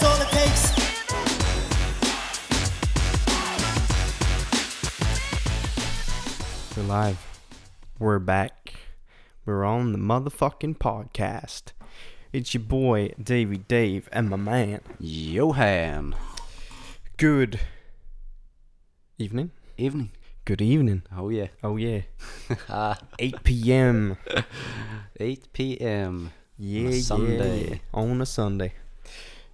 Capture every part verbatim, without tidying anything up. that's all it takes. We're live. We're back. We're on the motherfucking podcast. It's your boy, Davey Dave, and my man, Johan. Good evening. Evening. Good evening. Oh, yeah. Oh, yeah. eight p.m. eight p.m. Yeah, Sunday. Yeah, on a Sunday.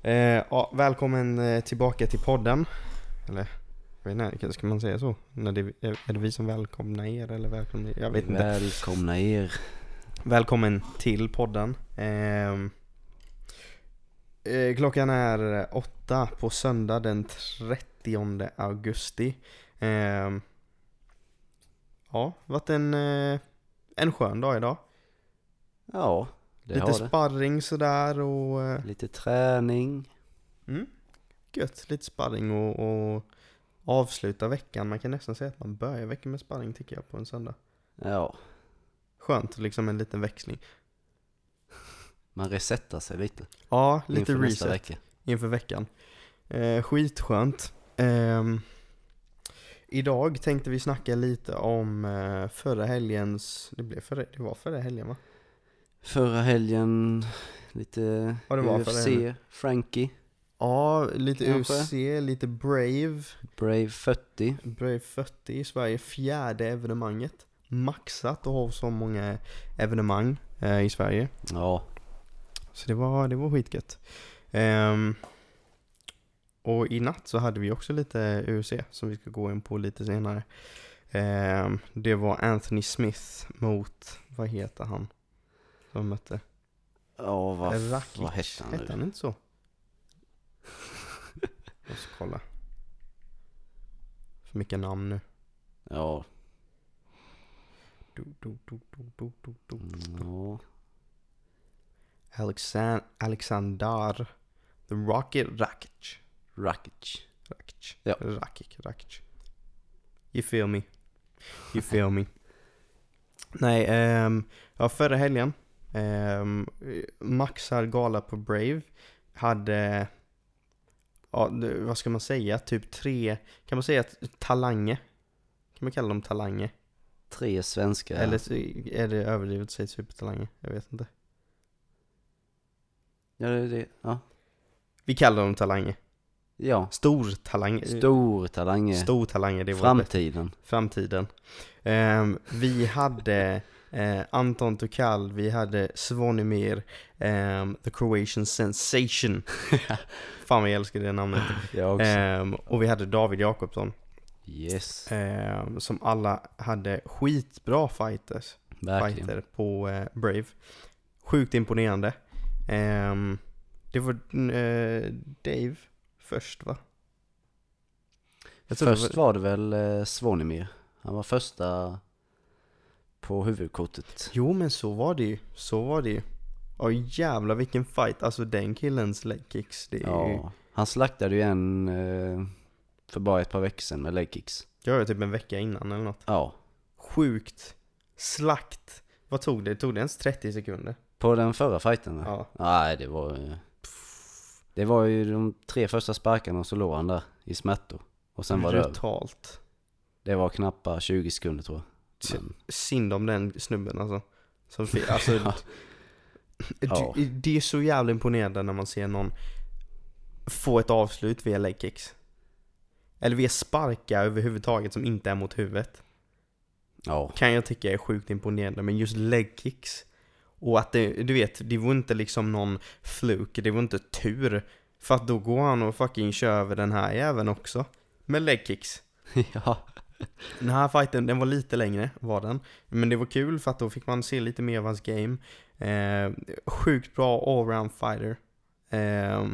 Eh, ja, välkommen tillbaka till podden. Eller, jag vet inte, ska man säga så? När det, är det vi som välkomnar er? Eller välkomna, jag vet inte. Välkomna er. Välkommen till podden. Eh, eh, klockan är åtta på söndag den trettionde augusti. Eh, ja, varit en, eh, en skön dag idag. Ja, det lite har det. Sparring sådär och... Eh, lite träning. Mm, gött. Lite sparring och, och avsluta veckan. Man kan nästan säga att man börjar veckan med sparring tycker jag på en söndag. Ja. Skönt, liksom en liten växling. Man resetar sig lite. Ja, lite inför reset vecka. Inför veckan. Eh, skitskönt. Eh, idag tänkte vi snacka lite om eh, förra helgens... Det, blev förra, det var förra helgen va? Förra helgen, lite ja, U F C, Frankie. Ja, lite kanske. U F C, lite Brave. Brave fyrtio. Brave fyrtio i Sverige, fjärde evenemanget. Maxat och har så många evenemang eh, i Sverige. Ja. Så det var, det var skitgött. Um, och i natt så hade vi också lite U F C som vi ska gå in på lite senare. Um, det var Anthony Smith mot, vad heter han? Som mötte. Ja, vad, Rakic, vad hette han nu? Hette han inte så? Jag ska kolla. För mycket namn nu. Ja. Du, du, du, du, du, du, du, du. No. Alexan- Aleksandar The Rocket Rakic. Rakic. Rakic. Ja. Rakic, Rakic. You feel me. You feel me. Nej, um, ja, förra helgen um, Maxar gala på Brave hade ja, vad ska man säga? Typ tre, kan man säga talanger? Kan man kalla dem talanger? Tre svenska. Eller är det överdrivet att säga supertalanger? Jag vet inte. Ja, det är det. Ja. Vi kallar dem talanger. Ja. Stortalanger. Stortalanger. Stortalanger. Det var framtiden. Det. Framtiden. Um, vi hade uh, Anton Turkalj. Vi hade Zvonimir. Um, the Croatian Sensation. Fan vad jag älskar det namnet. Jag också. Um, och vi hade David Jacobsson. Yes. Eh, som alla hade skitbra fighters fighter på eh, Brave. Sjukt imponerande. Eh, det var eh, Dave först va? Först det var... var det väl eh, Svonimir. Han var första på huvudkortet. Jo men så var det ju. Så var det ju. Åh jävla vilken fight. Alltså den killens leg kicks. Det är ja, ju... Han slaktade ju en... Eh... för bara ett par veckor sedan med leg kicks. Jag var typ en vecka innan eller något. Ja. Sjukt. Slakt. Vad tog det? Det tog det ens trettio sekunder. På den förra fighten? Ja. Nej, det var Det var ju de tre första sparkarna och så låg han där i smärtor. Och sen var det brutalt. Det var knappt tjugo sekunder tror jag. Men... synd om den snubben alltså. Som fel. Alltså, ja. Ja. Det, det är så jävla imponerande när man ser någon få ett avslut via leg kicks. Eller vi sparkar överhuvudtaget som inte är mot huvudet. Ja. Kan jag tycka är sjukt imponerande. Men just leg kicks. Och att det, du vet, det var inte liksom någon fluke. Det var inte tur. För att då går han och fucking kör över den här även också. Med leg kicks. Ja. Den här fighten, den var lite längre var den. Men det var kul för att då fick man se lite mer av hans game. Eh, sjukt bra allround fighter. Eh,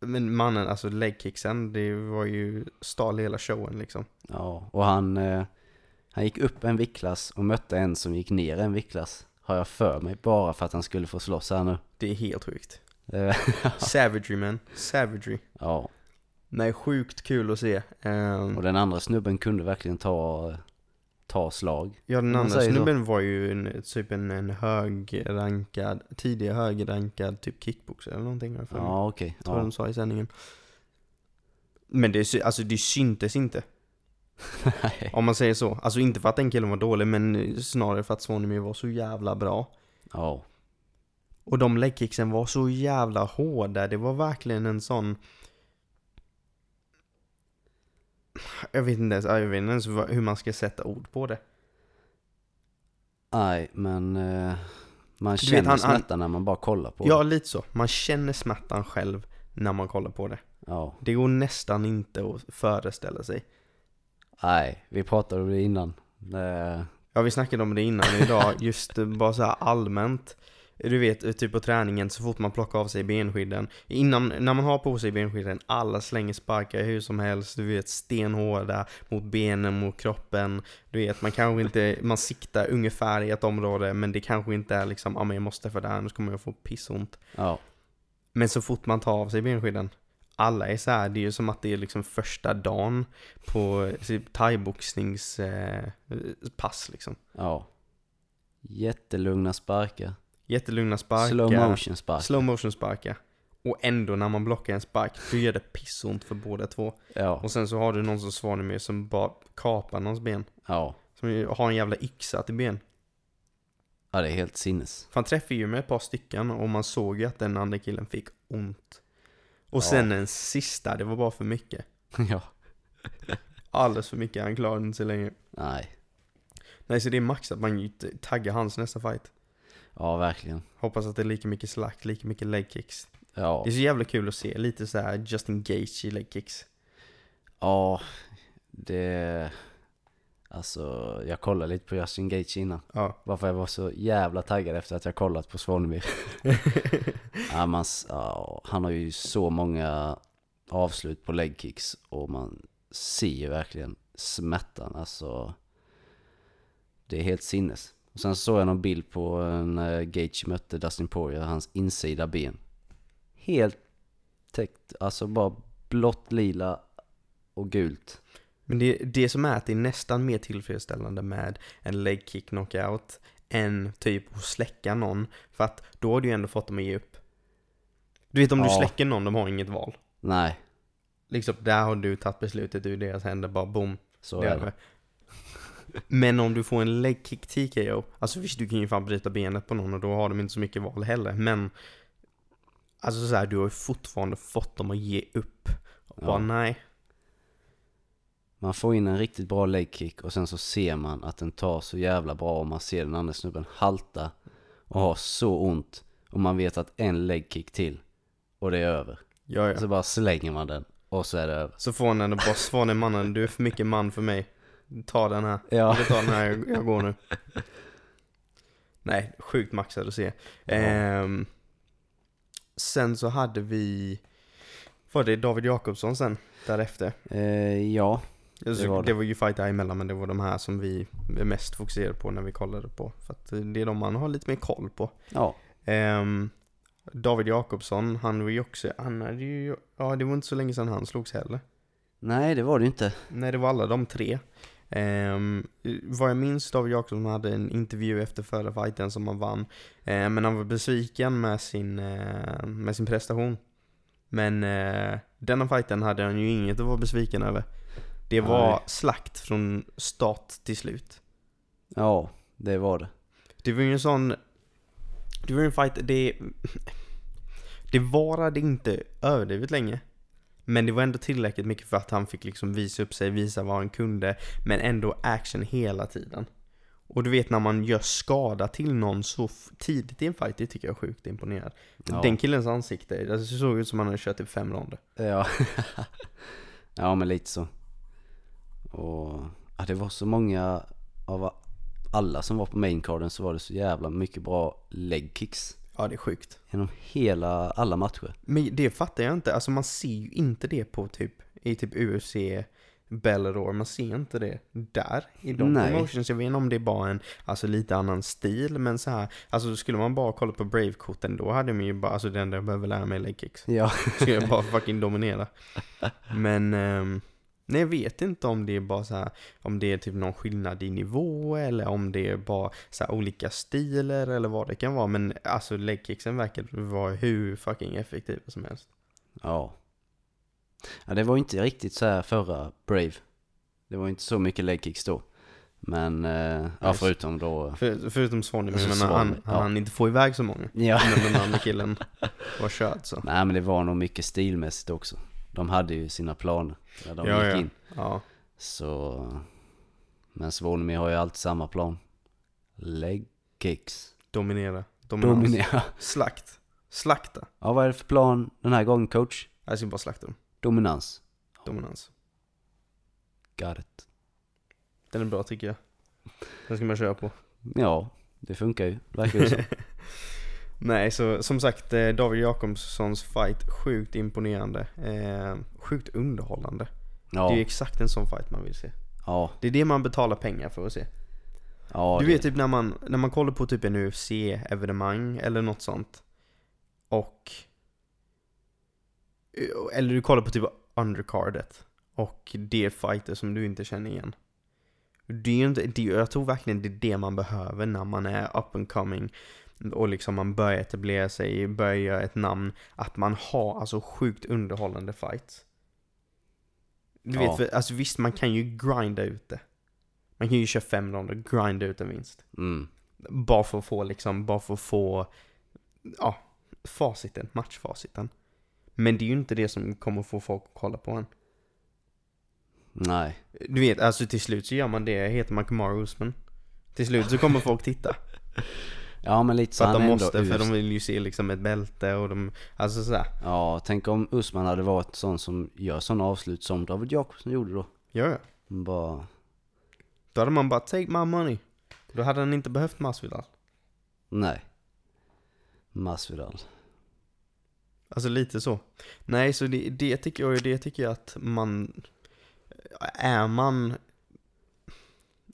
Men mannen, alltså legkicksen, det var ju stal hela showen liksom. Ja, och han, eh, han gick upp en viktklass och mötte en som gick ner en viktklass. Har jag för mig, bara för att han skulle få slåss här nu. Det är helt sjukt. Savagery man, savagery. Ja. Nej, sjukt kul att se. Um, och den andra snubben kunde verkligen ta, ta slag. Ja, den andra snubben var ju en, typ en, en högrankad, tidigare högrankad typ kickboxare eller någonting. Ja, ah, okej. Okay. Tror ja. de sa i sändningen. Men det, alltså, det syntes inte. Om man säger så. Alltså inte för att den killen var dålig, men snarare för att Zvonimir var så jävla bra. Ja. Oh. Och de legkicksen var så jävla hårda. Det var verkligen en sån... Jag vet inte ens, jag vet inte ens hur man ska sätta ord på det. Nej, men uh, man känner vet, han, smärtan han, när man bara kollar på ja, det. Ja, lite så. Man känner smärtan själv när man kollar på det. Ja. Det går nästan inte att föreställa sig. Nej, vi pratade om det innan. Det... Ja, vi snackade om det innan idag. Just bara så här allmänt. Du vet, typ på träningen så fort man plockar av sig benskydden. Innan, när man har på sig benskydden, alla slänger sparkar hur som helst. Du vet, stenhårda mot benen, mot kroppen. Du vet, man kanske inte, man siktar ungefär i ett område. Men det kanske inte är liksom, ja ah, men jag måste för det här, nu kommer jag få pissont. Ja. Men så fort man tar av sig benskydden, alla är så här, det är ju som att det är liksom första dagen på typ thaiboxningspass eh, liksom. Ja. Jättelugna sparkar. Jättelugna sparkar. Slow motion sparkar. Slow motion sparkar. Och ändå när man blockar en spark, då gör det pissont för båda två. Ja. Och sen så har du någon som Zvonimir som bara kapar någons ben. Ja. Som har en jävla yxa till ben. Ja, det är helt sinnes. För han träffade ju med ett par stycken och man såg ju att den andra killen fick ont. Och ja. sen den sista, det var bara för mycket. Ja. Alldeles för mycket, han klarade inte så länge. Nej. Nej, så det är max att man taggar hans nästa fight. Ja, verkligen. Hoppas att det är lika mycket slakt, lika mycket legkicks. Ja. Det är så jävla kul att se. Lite så här Justin Gaethje legkicks. Ja, det... Alltså, jag kollade lite på Justin Gaethje innan. Ja. Varför jag var så jävla taggad efter att jag kollat på Svonimir. ja, man, ja, han har ju så många avslut på legkicks. Och man ser verkligen smärtan. Alltså, det är helt sinnes. Och sen såg jag någon bild på när Gaethje mötte Dustin Poirier, hans insida ben. Helt täckt, alltså bara blått, lila och gult. Men det, det som är att det är nästan mer tillfredsställande med en leg kick knockout än typ att släcka någon. För att då har du ju ändå fått dem att ge upp. Du vet, om ja. du släcker någon, de har inget val. Nej. Liksom, där har du tagit beslutet ur deras händer, bara boom. Så det är det. Men om du får en leg kick T K O, alltså visst, du kan ju fan bryta benet på någon och då har de inte så mycket val heller. Men alltså så här, du har ju fortfarande fått dem att ge upp. Och ja. bara nej. Man får in en riktigt bra leg kick och sen så ser man att den tar så jävla bra och man ser den andra snubben halta och ha så ont. Och man vet att en leg kick till och det är över. Ja, ja. Så bara slänger man den och så är det över. Så får den bara svanen mannen, du är för mycket man för mig. Ta den här. Ja. Ta den här, jag, jag går nu. Nej, sjukt maxad att se. Ja. Ehm, sen så hade vi... Var det David Jacobsson sen därefter? Eh, ja. Det, så, var det. det var ju fight där emellan, men det var de här som vi mest fokuserade på när vi kollade på. För att det är de man har lite mer koll på. Ja. Ehm, David Jacobsson, han var ju också... Han hade ju, ja, det var inte så länge sedan han slogs heller. Nej, det var det inte. Nej, det var alla de tre. Um, vad jag minns, David Jacobsson hade en intervju efter förra fighten som han vann, uh, men han var besviken med sin, uh, med sin prestation. Men uh, denna fighten hade han ju inget att vara besviken över. Det var Nej. slakt från start till slut. Ja, det var det. Det var ju en sån Det var en fight Det, det varade inte överdrivet länge. Men det var ändå tillräckligt mycket för att han fick liksom visa upp sig, visa vad han kunde. Men ändå action hela tiden. Och du vet, när man gör skada till någon så tidigt i en fight, det tycker jag är sjukt imponerad. Ja. Den killens ansikte, det såg ut som han hade kört typ fem ronder. Ja, ja, men lite så. Och ja, det var så många av alla som var på maincarden, så var det så jävla mycket bra legkicks. Ja, det är sjukt. Genom hela, alla matcher. Men det fattar jag inte. Alltså man ser ju inte det på typ, i typ U F C, Bellator. Man ser inte det där i de promotions. Jag vet inte om det är bara en, alltså lite annan stil. Men så här, alltså skulle man bara kolla på Brave-korten, då hade man ju bara, alltså den där jag behöver lära mig leg kicks. Ja. Skulle jag bara fucking dominera. Men um, Nej, jag vet inte om det är bara så här, om det är typ någon skillnad i nivå eller om det är bara så här olika stiler eller vad det kan vara. Men alltså legkicksen verkar vara hur fucking effektiv som helst. Ja. Ja, det var inte riktigt så här förra Brave. Det var inte så mycket legkicks då. Men eh, ja, förutom då För, förutom Svonimir, men Svonimir, han, ja. han inte får iväg så många. Ja. Men den andra killen var kört så. Nej, men det var nog mycket stilmässigt också. De hade ju sina planer när de ja, gick ja. in. Ja. Så, men Svonimir har ju alltid samma plan. Leg kicks. Dominera. Dominans. Dominera. Slakt. Slakta. Ja, vad är det för plan den här gången, coach? Jag ska bara slakta dem. Dominans. Dominans. Got it. Den är bra, tycker jag. Den ska man köra på. Ja, det funkar ju. Verkligen så. Nej, så som sagt, David Jacobssons fight, sjukt imponerande. Eh, sjukt underhållande. Ja. Det är ju exakt en sån fight man vill se. Ja. Det är det man betalar pengar för att se. Ja, du vet det. Typ när man, när man kollar på typ en U F C-evenemang eller något sånt. Och... Eller du kollar på typ undercardet. Och det är fighter som du inte känner igen. Det är ju inte, det, jag tror verkligen det är det man behöver när man är up and coming och liksom man börjar etablera sig, börjar göra ett namn, att man har alltså sjukt underhållande fights. Du ja. vet, för, alltså visst, man kan ju grinda ut det. Man kan ju köra fem ronder, grinda ut en vinst. Mm. Bara för att få liksom, bara för att få ja, faciten, matchfaciten. Men det är ju inte det som kommer få folk att kolla på en. Nej. Du vet, alltså till slut så gör man det. Heter man Kamaru Usman. Till slut så kommer folk titta. Ja, men lite så. För att de måste, U F C. För de vill ju se liksom ett bälte och de, alltså sådär. Ja, tänk om Usman hade varit sån som gör sådana avslut som David Jacobsson gjorde då. Ja. Bara... Då hade man bara take my money. Då hade han inte behövt Masvidal. Nej. Masvidal. Alltså lite så. Nej, så det, det tycker jag det tycker jag att man... Är man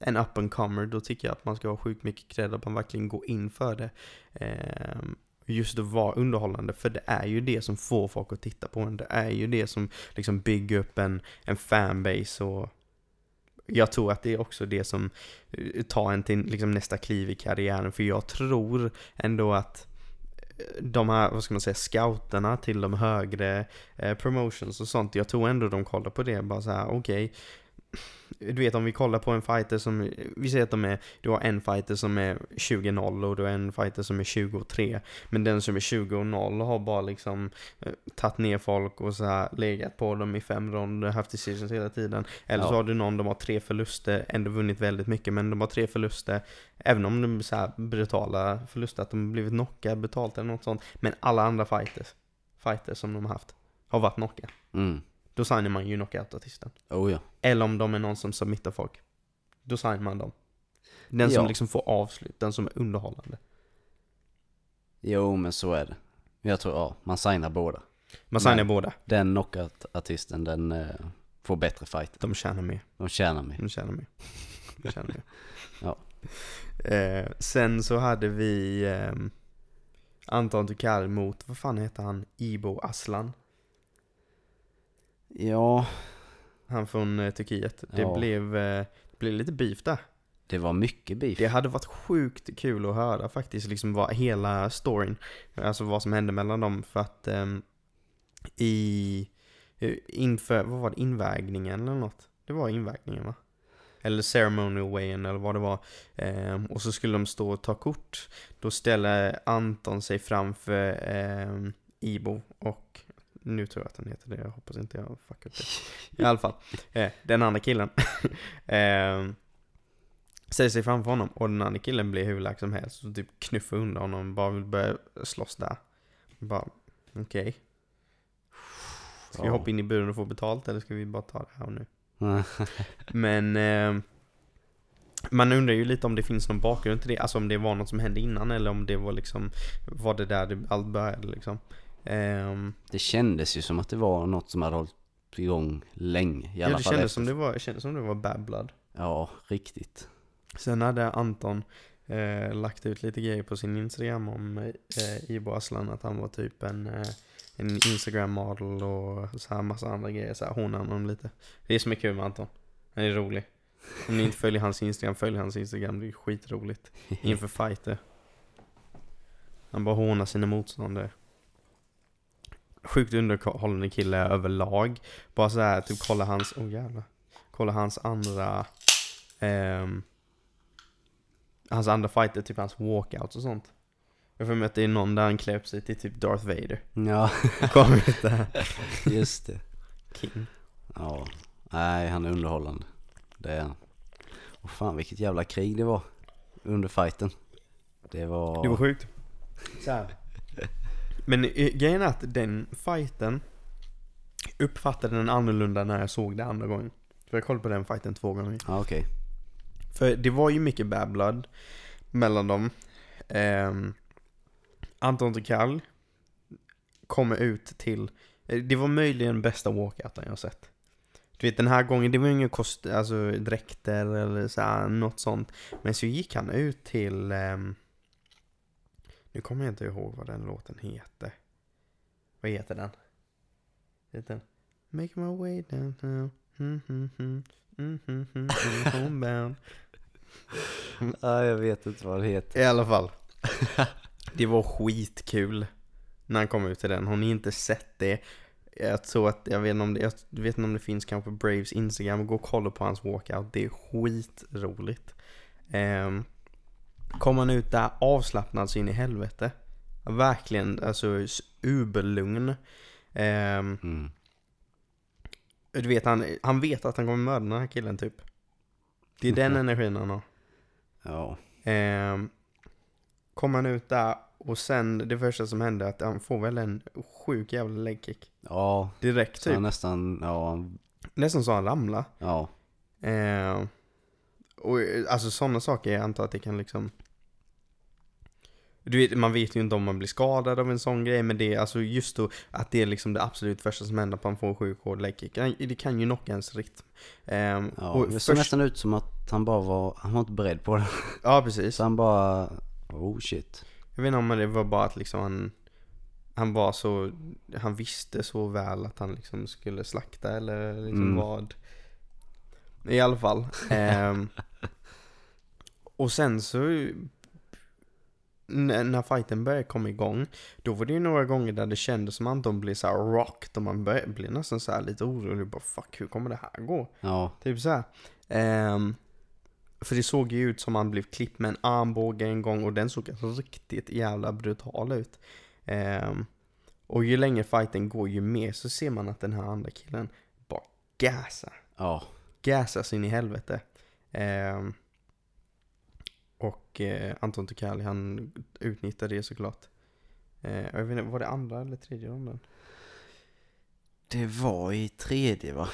en up-and-comer, då tycker jag att man ska ha sjukt mycket cred, att man verkligen går in för det. Eh, just att vara underhållande, för det är ju det som får folk att titta på en. Det är ju det som liksom bygger upp en, en fanbase. Och jag tror att det är också det som tar en till liksom nästa kliv i karriären. För jag tror ändå att de här, vad ska man säga, scouterna till de högre eh, promotions och sånt, jag tror ändå de kollar på det bara så här, okej okay. Du vet, om vi kollar på en fighter som vi säger att de är, du har en fighter som är tjugo noll och du har en fighter som är tjugo tre, men den som är tjugo noll har bara liksom eh, tagit ner folk och så här legat på dem i fem ronder, haft decisions hela tiden, eller ja. Så har du någon, de har tre förluster, ändå vunnit väldigt mycket, men de har tre förluster, även om de är så här brutala förluster, att de blivit knockade, betalt eller något sånt, men alla andra fighters fighters som de har haft har varit knockade. Mm. Då signar man ju knockout-artisten. Oh, ja. Eller om de är någon som submittar folk. Då signar man dem. Den ja. som liksom får avslut. Den som är underhållande. Jo, men så är det. Jag tror, ja, man signar båda. Man signar men båda. Den knockout-artisten, den eh, får bättre fight. De tjänar mer. De tjänar mer. De tjänar mer. De tjänar mer. Ja. Eh, sen så hade vi eh, Anton Turkalj mot, vad fan heter han? Ibo Aslan. Ja, han från eh, Turkiet. Det ja. blev eh, det blev lite beef där. Det var mycket beef. Det hade varit sjukt kul att höra faktiskt liksom vad hela storyn, alltså vad som hände mellan dem, för att eh, i inför vad var det, invägningen eller något. Det var invägningen, va? Eller ceremonial weigh-in eller vad det var. Eh, och så skulle de stå och ta kort. Då ställer Anton sig framför eh, Ibo och nu tror jag att han heter det, jag hoppas inte jag fuckar upp det. I alla fall, eh, den andra killen eh, säger sig framför honom, och den andra killen blir hur lack som helst och typ knuffar under honom, bara vill börja slåss där. Bara, okej. Okay. Ska vi hoppa in i buren och få betalt, eller ska vi bara ta det här nu? Men eh, man undrar ju lite om det finns någon bakgrund till det, alltså om det var något som hände innan, eller om det var liksom, var det där det allt började liksom. Um, det kändes ju som att det var något som hade hållit igång länge i alla ja, det fall kändes som det, var, det kändes som det var babblad. Ja, riktigt. Sen hade Anton eh, lagt ut lite grejer på sin Instagram om eh, Ibo Aslan, att han var typ en, eh, en Instagram-model och så här massa andra grejer. Så här honar honom lite. Det är som är kul med Anton. Han är rolig. Om ni inte följer hans Instagram, följ hans Instagram. Det är skitroligt. Inför fighter. Han bara honar sina motståndare. Sjukt underhållande kille överlag. Bara så här, typ kolla hans... Åh oh, jävlar. Kolla hans andra... Ehm... Hans andra fighter, typ hans walkouts och sånt. Jag får med att det är någon där han klär upp sig till typ Darth Vader. Ja. Kom ut där. Just det. King. Ja. Nej, han är underhållande. Det är han. Och fan, vilket jävla krig det var. Under fighten. Det var... Det var sjukt. Så här. Men grejen är att den fighten uppfattade den annorlunda när jag såg det andra gången. För jag kollade på den fighten två gånger. Ja, ah, okej. Okay. För det var ju mycket bad blood mellan dem. Eh, Anton Turkalj kommer ut till... Det var möjligen bästa walkouten jag har sett. Du vet, den här gången, det var ju inga kost, alltså, dräkter eller så här, något sånt. Men så gick han ut till... Eh, nu kommer jag inte ihåg vad den låten heter. Vad heter den? Heter den? Make my way down now. Mm-hmm-hmm. Mm-hmm-hmm. Homebound. Ja, jag vet inte vad det heter. I alla fall. Det var skitkul när han kom ut till den. Hon har inte sett det. Jag tror att, jag vet inte om det, jag vet inte om det finns kanske på Braves Instagram. Gå och kolla på hans walkout. Det är skitroligt. Ehm. Um, Kom han ut där avslappnad så in i helvete. Verkligen, alltså uberlugn. Ehm, mm. Du vet, han, han vet att han kommer mörda den här killen typ. Det är den energin han har. Ja. Ehm, kom han ut där och sen det första som hände att han får väl en sjuk jävla legkick. Ja. Direkt typ. Nästan, ja. Nästan så han ramlar. Ja. Ehm, och alltså sådana saker, jag antar att det kan liksom, du vet, man vet ju inte om man blir skadad av en sån grej, men det är alltså just då, att det är liksom det absolut första som händer på att man får sjuk hård läggkick. Det kan ju knocka ens rytm. Um, ja, och det först... såg nästan ut som att han bara var, han var inte beredd på det. Ja, precis. Så han bara, oh shit. Jag vet inte om det var bara att liksom han, han var så, han visste så väl att han liksom skulle slakta eller liksom mm. vad. I alla fall. Um, och sen så n- när fighten började komma igång, då var det ju några gånger där det kändes som Anton blev så här rocked och man började, blev nästan så här lite orolig. Bara, fuck, hur kommer det här gå? Ja. Typ så här. Um, för det såg ju ut som han blev klippt med en armbåge en gång och den såg riktigt jävla brutal ut. Um, och ju längre fighten går ju mer så ser man att den här andra killen bara gasar. Ja. Gasas in i helvete. Eh, och eh, Anton Turkalj, han utnyttjade det såklart. Eh, jag vet inte, var det andra eller tredje ronden? Det var i tredje, va?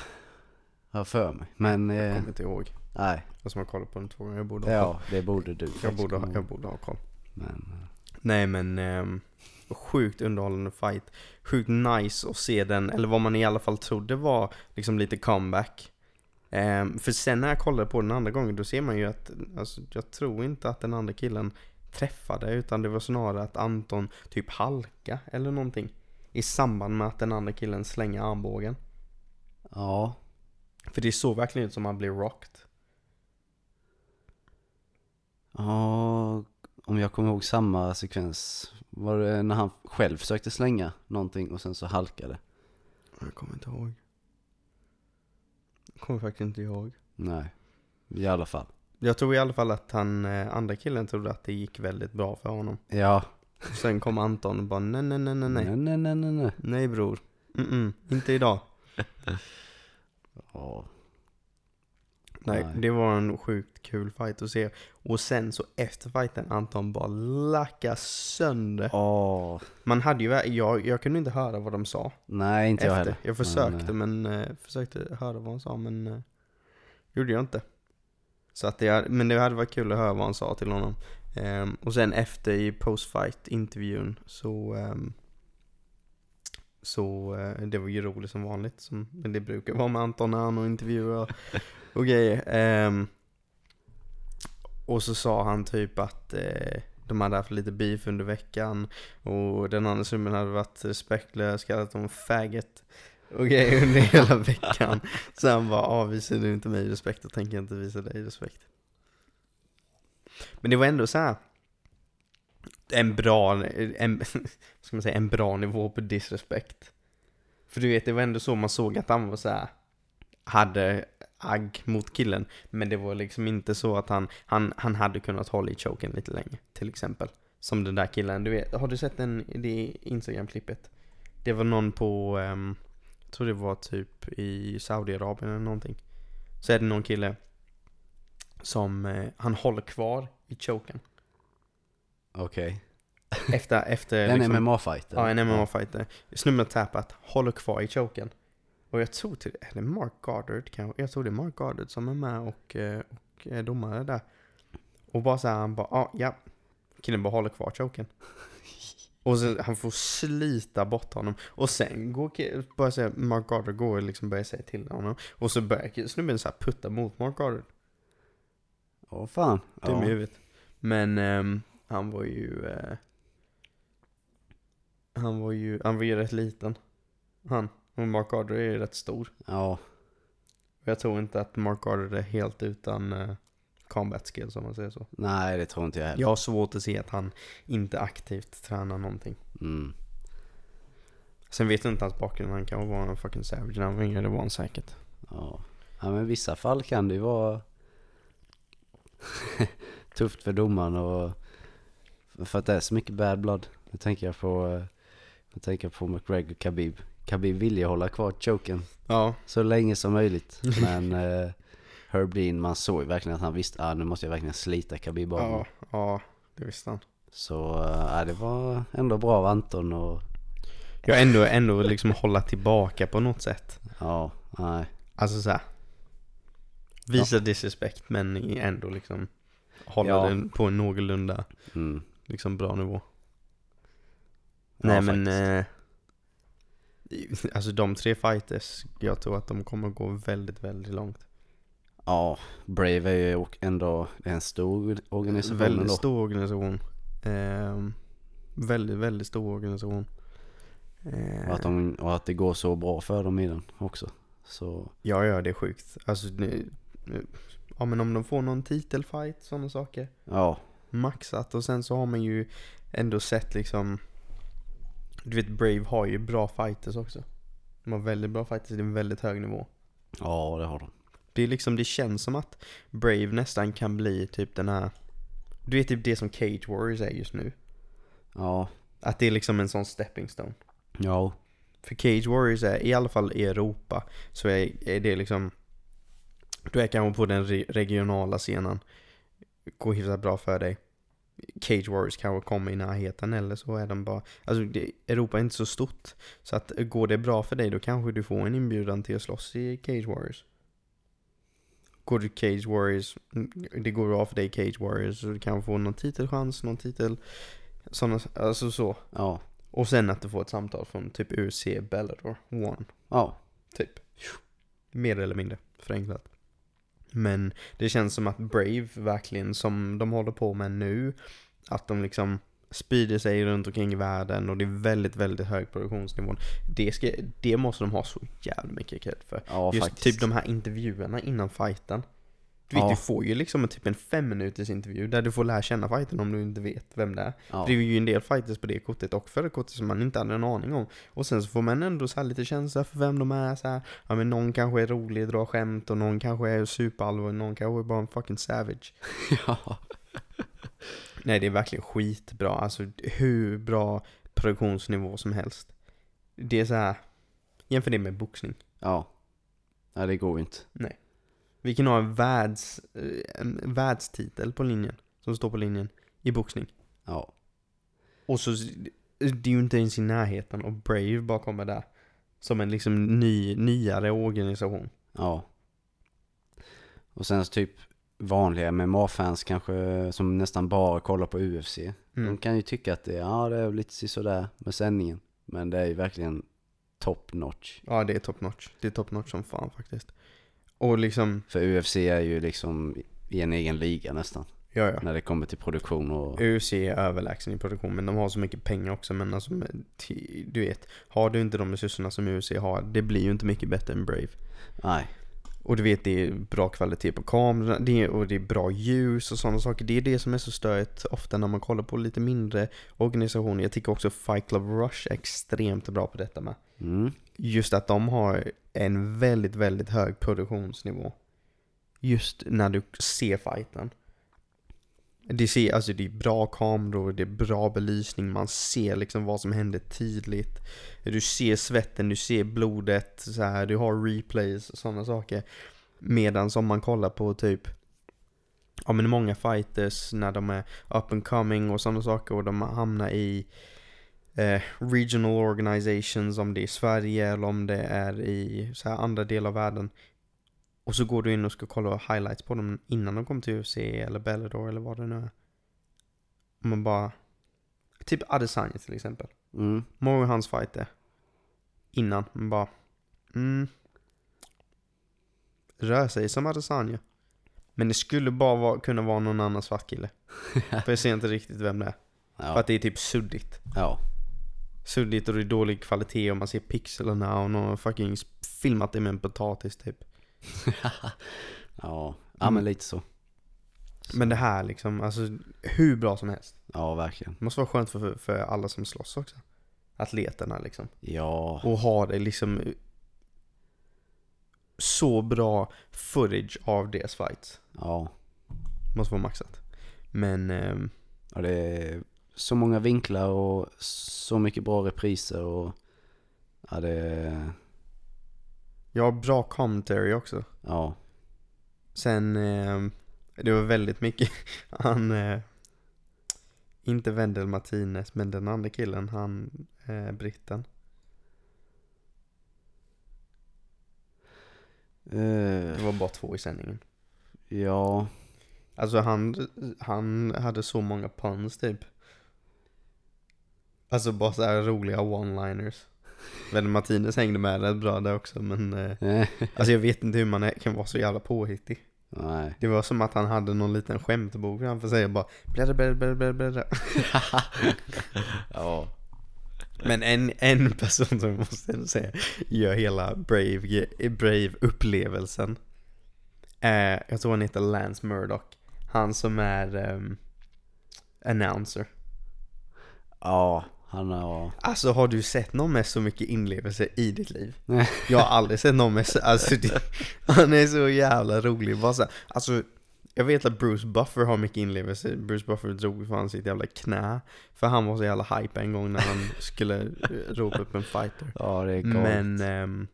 Har för mig. Men, eh, jag kommer inte ihåg. Nej. Jag som har kollat på den två gånger. Jag borde ha ja, koll. Det borde du. Jag borde ha, jag borde ha koll. Men. Nej, men... Eh, sjukt underhållande fight. Sjukt nice att se den. Eller vad man i alla fall trodde var liksom lite comeback. Um, för sen när jag kollade på den andra gången, då ser man ju att alltså, jag tror inte att den andra killen träffade, utan det var snarare att Anton typ halka eller någonting i samband med att den andra killen slänger armbågen. Ja. För det såg verkligen ut som han blir rocked. Ja, om jag kommer ihåg samma sekvens. Var det när han själv försökte slänga någonting och sen så halkade? Jag kommer inte ihåg. Kommer faktiskt inte ihåg. Nej, i alla fall. Jag tror i alla fall att han, andra killen trodde att det gick väldigt bra för honom. Ja. Och sen kom Anton och bara nej, nej, nej, nej. Nej, nej, nej, nej. Nej, nej bror. Mm-mm. Inte idag. Ja. Nej, nej, det var en sjukt kul fight att se. Och sen så efter fighten Anton bara lackade sönder. Oh. Man hade ju, jag, jag kunde inte höra vad de sa. Nej, inte efter. Jag heller. Jag försökte, men, men eh, försökte höra vad han sa, men eh, gjorde jag inte. Så att det, men det hade varit kul att höra vad han sa till honom. Ehm, och sen efter i post-fight-intervjun så ehm, så eh, det var ju roligt som vanligt, som det brukar vara med Anton när han och intervjuar. Okej, okay, um, och så sa han typ att eh, de hade haft lite beef under veckan och den andra summen hade varit respektlös, kallat dem faggot okej okay, under hela veckan. Sen bara, avvisar du inte mig respekt och tänker inte visa dig respekt. Men det var ändå så här en bra en, ska man säga, en bra nivå på disrespekt. För du vet, det var ändå så man såg att han var så här, hade agg mot killen, men det var liksom inte så att han han, han hade kunnat hålla i choken lite längre, till exempel. Som den där killen, du vet, har du sett den, det Instagram-klippet? Det var någon på um, jag tror det var typ i Saudiarabien eller någonting. Så är det någon kille som uh, han håller kvar i choken. Okej. Okay. Efter, efter en liksom, M M A-fighter. Ja, en M M A-fighter. Snubben tappat, håller kvar i choken. Och jag tror till det, är det Mark Goddard kanske? Jag tror det är Mark Goddard som är med och, och domare där. Och bara så här, han bara, ah, ja, killen bara håller kvar choken. Och så han får slita bort honom. Och sen går bara säga, Mark Goddard går och liksom börjar säga till honom. Och så börjar snubben så här putta mot Mark Goddard. Åh oh, fan. Det är ja. Men um, han var ju... Uh, han var ju... Han var ju rätt liten. Han... Och Mark Goddard är ju rätt stor. Ja. Jag tror inte att Mark Goddard är helt utan uh, combat skill, som man säger så. Nej, det tror inte jag heller. Jag har svårt att se att han inte aktivt tränar någonting. Mm. Sen vet jag inte hans bakgrund. Han kan vara en fucking savage. Han var yngre, det var han säkert. Ja. Ja, men i vissa fall kan det ju vara tufft för domaren. Och... För att det är så mycket bad blood. Nu tänker jag på, jag tänker på McGregor och Khabib. Khabib vill ju hålla kvar choken ja. Så länge som möjligt. Men eh, Herb Dean, man såg ju verkligen att han visste att ah, nu måste jag verkligen slita Khabib av. Ja, ja, det visste han. Så eh, det var ändå bra av Anton. Och... Jag ändå, ändå liksom hålla tillbaka på något sätt. Ja, nej. Alltså så här, visa ja. disrespekt, men ändå liksom hålla ja. den på en någorlunda mm. liksom bra nivå. Ja, nej, men... Eh, alltså de tre fighters, jag tror att de kommer gå väldigt, väldigt långt. Ja, Brave är ju ändå en stor organisation. Väldigt ändå. stor organisation. Eh, väldigt, väldigt stor organisation. Eh, och, att de, och att det går så bra för dem i den också. Så. Ja, ja, det är sjukt. Alltså, nu, nu, ja, men om de får någon titelfight, sådana saker. Ja. Maxat. Och sen så har man ju ändå sett liksom... Du vet, Brave har ju bra fighters också. De har väldigt bra fighters i en väldigt hög nivå. Ja, det har de. Det är liksom, det känns som att Brave nästan kan bli typ den här... Du vet, typ det som Cage Warriors är just nu. Ja. Att det är liksom en sån stepping stone. Ja. För Cage Warriors är, i alla fall i Europa, så är, är det liksom... Du är kanske på den re- regionala scenen. Går hyfsat bra för dig. Cage Warriors kanske kommer i närheten, eller så är de bara, alltså det, Europa är inte så stort, så att går det bra för dig, då kanske du får en inbjudan till att slåss i Cage Warriors. Går du Cage Warriors, det går bra för dig Cage Warriors, så du kan få någon titelchans, någon titel sådana, alltså så. Ja. Och sen att du får ett samtal från typ U F C Bellator One. Ja, typ. Mer eller mindre förenklat. Men det känns som att Brave verkligen, som de håller på med nu, att de liksom sprider sig runt omkring i världen, och det är väldigt, väldigt hög produktionsnivå. Det, ska, det måste de ha så jävla mycket kred för. Ja, just faktiskt. Typ de här intervjuerna innan fighten. Du, vet, ja. du får ju liksom typ en fem minuters intervju där du får lära känna fighten om du inte vet vem det är. Ja. Det är ju en del fighters på det kortet och förra kortet som man inte hade en aning om. Och sen så får man ändå så här lite känsla för vem de är. Så här. Ja, men någon kanske är rolig, drar skämt, och någon kanske är superallvarlig, och någon kanske är bara en fucking savage. Ja. Nej, det är verkligen skitbra. Alltså hur bra produktionsnivå som helst. Det är så här, jämför det med boxning. Ja, ja det går inte. Nej. Vi kan ha en, världs, en världstitel på linjen, som står på linjen i boxning. Ja. Och så det är ju inte ens i närheten, och Brave bara kommer där som en liksom ny, nyare organisation. Ja. Och sen typ vanliga M M A-fans kanske, som nästan bara kollar på U F C. Mm. De kan ju tycka att det, ja, det är lite sådär med sändningen. Men det är ju verkligen top notch. Ja, det är top notch. Det är top notch som fan faktiskt. Och liksom, för U F C är ju liksom i en egen liga nästan. ja, ja. När det kommer till produktion och... U F C är överlägsen i produktion, men de har så mycket pengar också. Men alltså, du vet, har du inte de resurserna som U F C har, det blir ju inte mycket bättre än Brave. Nej. Och du vet, det är bra kvalitet på kameran, det är, och det är bra ljus och sådana saker. Det är det som är så störigt ofta när man kollar på lite mindre organisationer. Jag tycker också Fight Club Rush är extremt bra på detta med. Mm. Just att de har en väldigt, väldigt hög produktionsnivå. Just när du ser fighten. Det, ser, alltså det är bra kameror, det är bra belysning, man ser liksom vad som händer tydligt. Du ser svetten, du ser blodet, så här, du har replays och sådana saker. Medan om man kollar på typ, ja, men många fighters när de är up and coming och sådana saker, och de hamnar i eh, regional organizations, om det är i Sverige eller om det är i så här, andra delar av världen. Och så går du in och ska kolla highlights på dem innan de kom till U F C eller Bellator eller vad det nu är. Man bara... Typ Adesanya till exempel. Mm. Många av hans fighter. Innan. Man bara... Mm, rör sig som Adesanya. Men det skulle bara vara, kunna vara någon annan svart kille. För jag ser inte riktigt vem det är. Ja. För att det är typ suddigt. Ja. Suddigt och det är dålig kvalitet och man ser pixlarna och någon fucking filmat det med en potatis typ. ja, ja, men lite så. så. Men det här liksom, alltså hur bra som helst. Ja, verkligen. Det måste vara skönt för, för alla som slåss också. Atleterna liksom. Ja. Och ha det liksom så bra footage av deras fights. Ja. Måste vara maxat. Men ehm, ja, det är så många vinklar och så mycket bra repriser och ja, det är... Jag har bra commentary också. Ja. Sen, eh, det var väldigt mycket. Han, eh, inte Wendell Martinez, men den andra killen, han, eh, britten. Uh, det var bara två i sändningen. Ja. Alltså han, han hade så många puns typ. Alltså bara så här roliga one-liners. Väl Martinez hängde med rätt bra där också, men eh, alltså jag vet inte hur man är, kan vara så jävla påhittig. Nej. Det var som att han hade någon liten skämtbok där han får säga bara bläddra bläddra bläddra bläddra. Ja. Men en en person som måste säga gör hela Brave Brave upplevelsen. Eh, jag tror han heter Lance Murdock, han som är um, announcer. Ja. Han har... Alltså har du sett någon med så mycket inlevelse i ditt liv? Nej. Jag har aldrig sett någon med så... Alltså, det... Han är så jävla rolig. Bara så här... Alltså, jag vet att Bruce Buffer har mycket inlevelse. Bruce Buffer drog fan sitt jävla knä. För han var så jävla hype en gång när han skulle ropa upp en fighter. Ja, det är gott. Men um,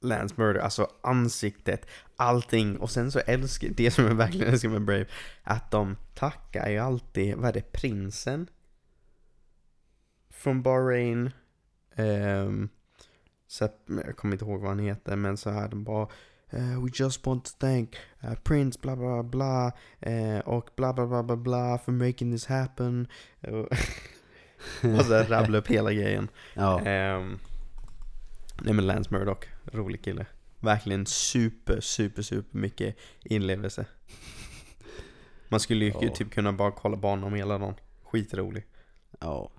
Lance Murdock, alltså ansiktet, allting. Och sen så älskar... Det som jag verkligen älskar med Brave, att de tackar ju alltid... Vad är det? Prinsen? Från Bahrain. Um, så jag kommer inte ihåg vad han heter. Men så här de bara. Uh, we just want to thank uh, Prince. Bla bla bla. Uh, och bla bla bla bla bla. For making this happen. Och så rabbla upp hela grejen. Ja. Um, nej men Lance Murdock. Rolig kille. Verkligen super super super mycket inlevelse. Man skulle ju ja. typ kunna bara kolla barn om hela dagen. Skitrolig. Ja.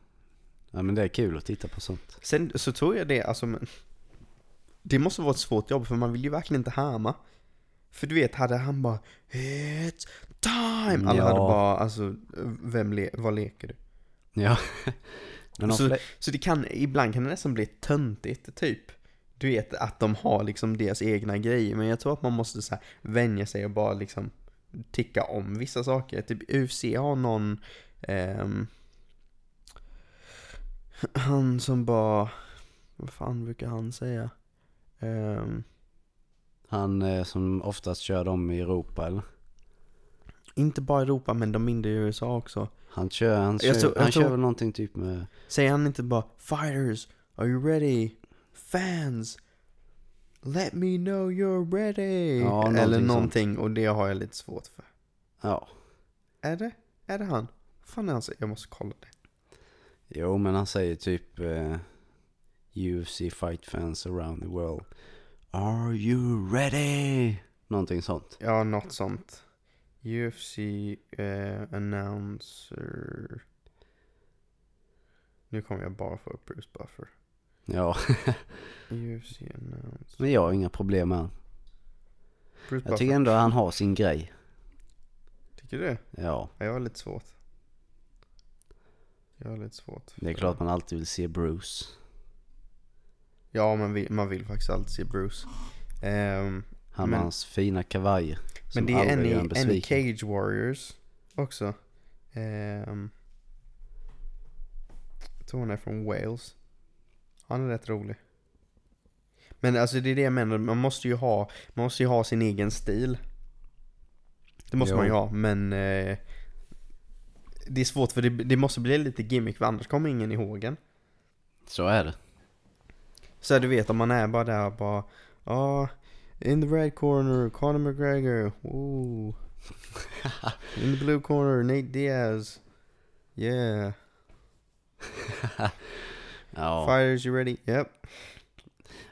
Ja, men det är kul att titta på sånt. Sen så tror jag det, alltså, men, det måste vara ett svårt jobb, för man vill ju verkligen inte härma. För du vet, hade han bara it's time. Alla ja. hade bara, alltså, vem le- vad leker du? Ja. men så, fler... så det kan, ibland kan det nästan bli töntigt, typ. Du vet, att de har liksom deras egna grejer. Men jag tror att man måste så här, vänja sig och bara liksom ticka om vissa saker. Typ U F C har någon... Ehm, han som bara... Vad fan brukar han säga? Um, han eh, som oftast kör dem i Europa, eller? Inte bara Europa, men de mindre i U S A också. Han kör, han kör, jag tror, jag han tror, kör väl någonting typ med... Säger han inte bara... Fighters, are you ready? Fans, let me know you're ready. Ja, någonting eller någonting, sånt. Och det har jag lite svårt för. Ja. Är det? Är det han? Fan, alltså, jag måste kolla det. Jo, men han säger typ uh, U F C fight fans around the world. Are you ready? Någonting sånt. Ja, något sånt. U F C uh, announcer. Nu kommer jag bara få upp Bruce Buffer. Ja. U F C announcer. Men jag har inga problem med han. Bruce jag Buffer. Tycker ändå att han har sin grej. Tycker du? Ja. Jag har lite svårt. Jag har lite svårt. Det är klart man alltid vill se Bruce. Ja, man vill, man vill faktiskt alltid se Bruce. Um, han med hans fina kavaj. Men det är en i, i Cage Warriors också. Um, jag tror hon är från Wales. Han är rätt rolig. Men alltså det är det jag menar. Man måste ju ha, man måste ju ha sin egen stil. Det måste jo. man ju ha. Men eh, det är svårt för det, det måste bli lite gimmick. För annars kommer ingen ihåg en. Så är det. Så du vet om man är bara där och bara oh, in the red corner Conor McGregor. Ooh. In the blue corner Nate Diaz. Yeah. Ja. Fighters you ready? Yep.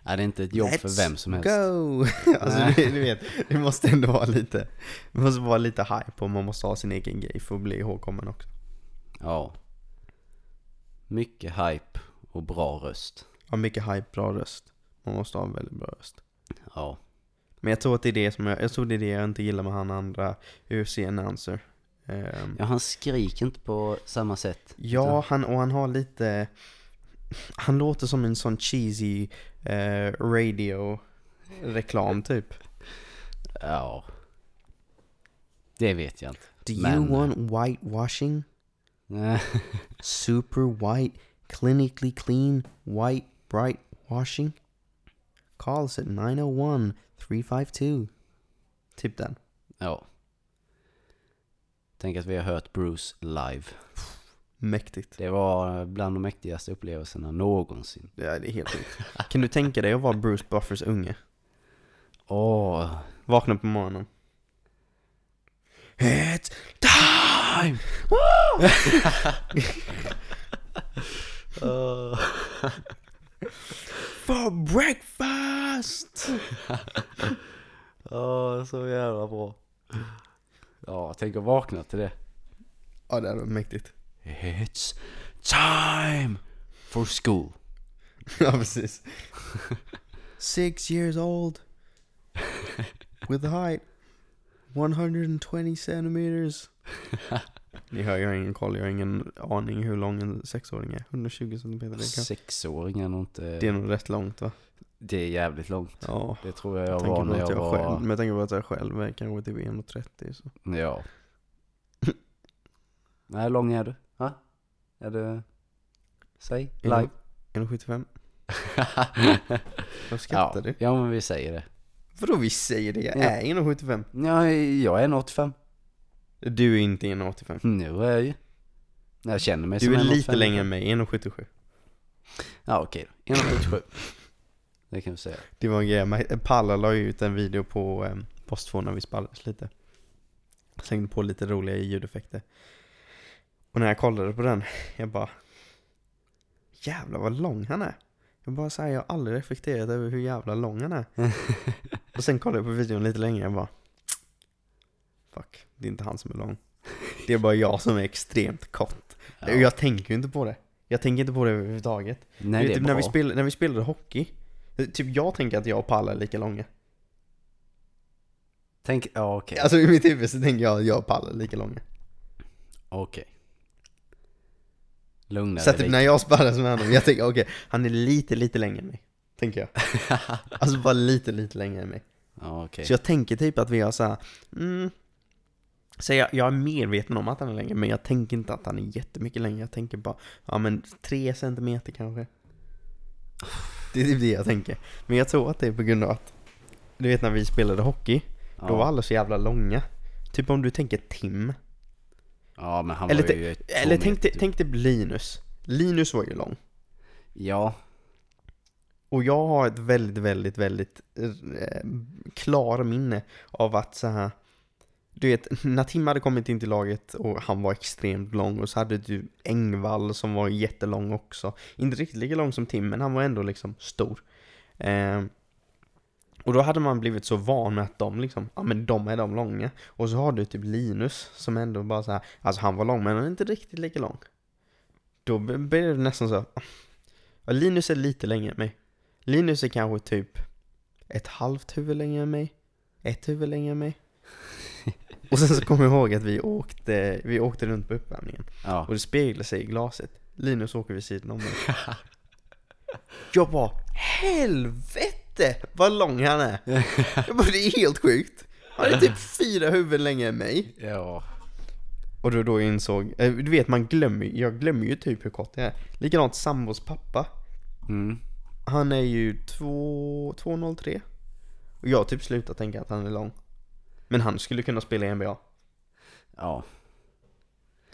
Är det inte ett jobb Let's för vem som helst? Go! Alltså du, du vet, det måste ändå vara lite, det måste vara lite hype och man måste ha sin egen grej för att bli ihågkommen också. Ja. Mycket hype och bra röst. Ja, mycket hype, bra röst. Man måste ha en väldigt bra röst. Ja. Men jag tror att det är det som jag, jag tror det är det jag inte gillar med han andra U F C-announcer. Um, ja, han skriker inte på samma sätt. Ja, han, och han har lite... Han låter som en sån cheesy eh, radio-reklam typ. Ja. Det vet jag inte. Do Men... you want whitewashing? Super white, clinically clean, white, bright washing? Call us at nine oh one three five two. Typ den. Ja. Tänk att vi har hört Bruce live. Mäktigt. Det var bland de mäktigaste upplevelserna någonsin. Ja, det är helt sjukt. Kan du tänka dig att vara Bruce Buffers unge? Åh. Oh. Vakna på morgonen. It's time! Woo! uh. For breakfast! Åh, oh, så jävla bra. Ja, tänk att vakna till det. Ja, det var mäktigt. It's time for school. Ja, precis. Six years old with a height one hundred twenty centimeters. Ni hör, jag har ingen koll, jag har ingen aning hur lång en sexåring är. one hundred tjugo centimeter. Sexåring är nog inte... Det är nog rätt långt, va? Det är jävligt långt. Ja. Det tror jag jag, jag var när jag, jag var... Själv, men jag tänker på att jag själv är kanske typ one hundred trettio så. Ja. Nej, hur lång är du? Ha? Är du... Säg, live. one hundred seventy-five. Vad skrattar ja, du? Ja, men vi säger det. Vadå vi säger det? Jag ja. är one hundred seventy-five. Ja, jag är one hundred eighty-five. Du är inte one hundred eighty-five. Nu är jag ju. Jag känner mig du som Du är one hundred eighty-five. Lite längre än mig, one hundred seventy-seven. Ja, okej. one hundred seventy-seven. Det kan vi säga. Det var en grej. Palla la ut en video på eh, post två när vi spallades lite. Slängde på lite roliga ljudeffekter. Och när jag kollade på den, jag bara, jävlar vad lång han är. Jag bara säger, jag har aldrig reflekterat över hur jävla lång han är. Och sen kollade jag på videon lite längre, jag bara, fuck, det är inte han som är lång. Det är bara jag som är extremt kort. Ja. Jag tänker ju inte på det. Jag tänker inte på det överhuvudtaget. Nej, det är typ när, vi spelade, när vi spelade hockey, typ jag tänker att jag och Palla är lika långa. Tänk, ja okej. Okay. Alltså i mitt huvud så tänker jag att jag och Palla är lika långa. Okej. Okay. Lugnare så typ när jag sparras med honom, jag tänker okej, okay, han är lite, lite längre än mig. Tänker jag. Alltså bara lite, lite längre än mig. Ja, okay. Så jag tänker typ att vi har så här, mm, så jag, jag är medveten om att han är längre, men jag tänker inte att han är jättemycket längre. Jag tänker bara, ja men tre centimeter kanske. Det är typ det jag tänker. Men jag tror att det är på grund av att, du vet när vi spelade hockey, ja. Då var alla så jävla långa. Typ om du tänker Tim. Ja, men han eller var ju t- eller tänk dig, tänk dig Linus. Linus var ju lång. Ja. Och jag har ett väldigt, väldigt, väldigt eh, klar minne av att så här, du vet, när Tim hade kommit in till laget och han var extremt lång och så hade du Engvall som var jättelång också. Inte riktigt lika lång som Tim, men han var ändå liksom stor. Eh, Och då hade man blivit så van med att de liksom, ja men de är de långa. Och så har du typ Linus som ändå bara så här, alltså han var lång men han är inte riktigt lika lång. Då blir det nästan så, Linus är lite längre än mig. Linus är kanske typ ett halvt huvud längre än mig. Ett huvud längre än mig. Och sen så kommer jag ihåg att vi åkte, vi åkte runt på uppvärmningen. Ja. Och det speglade sig i glaset. Linus åker vid sidan om mig. Jag bara, helvete vad lång han är. Jag bara, det är helt sjukt. Han är typ fyra huvud längre än mig. Ja. Och då, då insåg, du vet man glömmer, jag glömmer ju typ hur kort jag är. Likadant sambos pappa. Mm. Han är ju två noll tre. Och jag har typ slutat tänka att han är lång. Men han skulle kunna spela i N B A. Ja.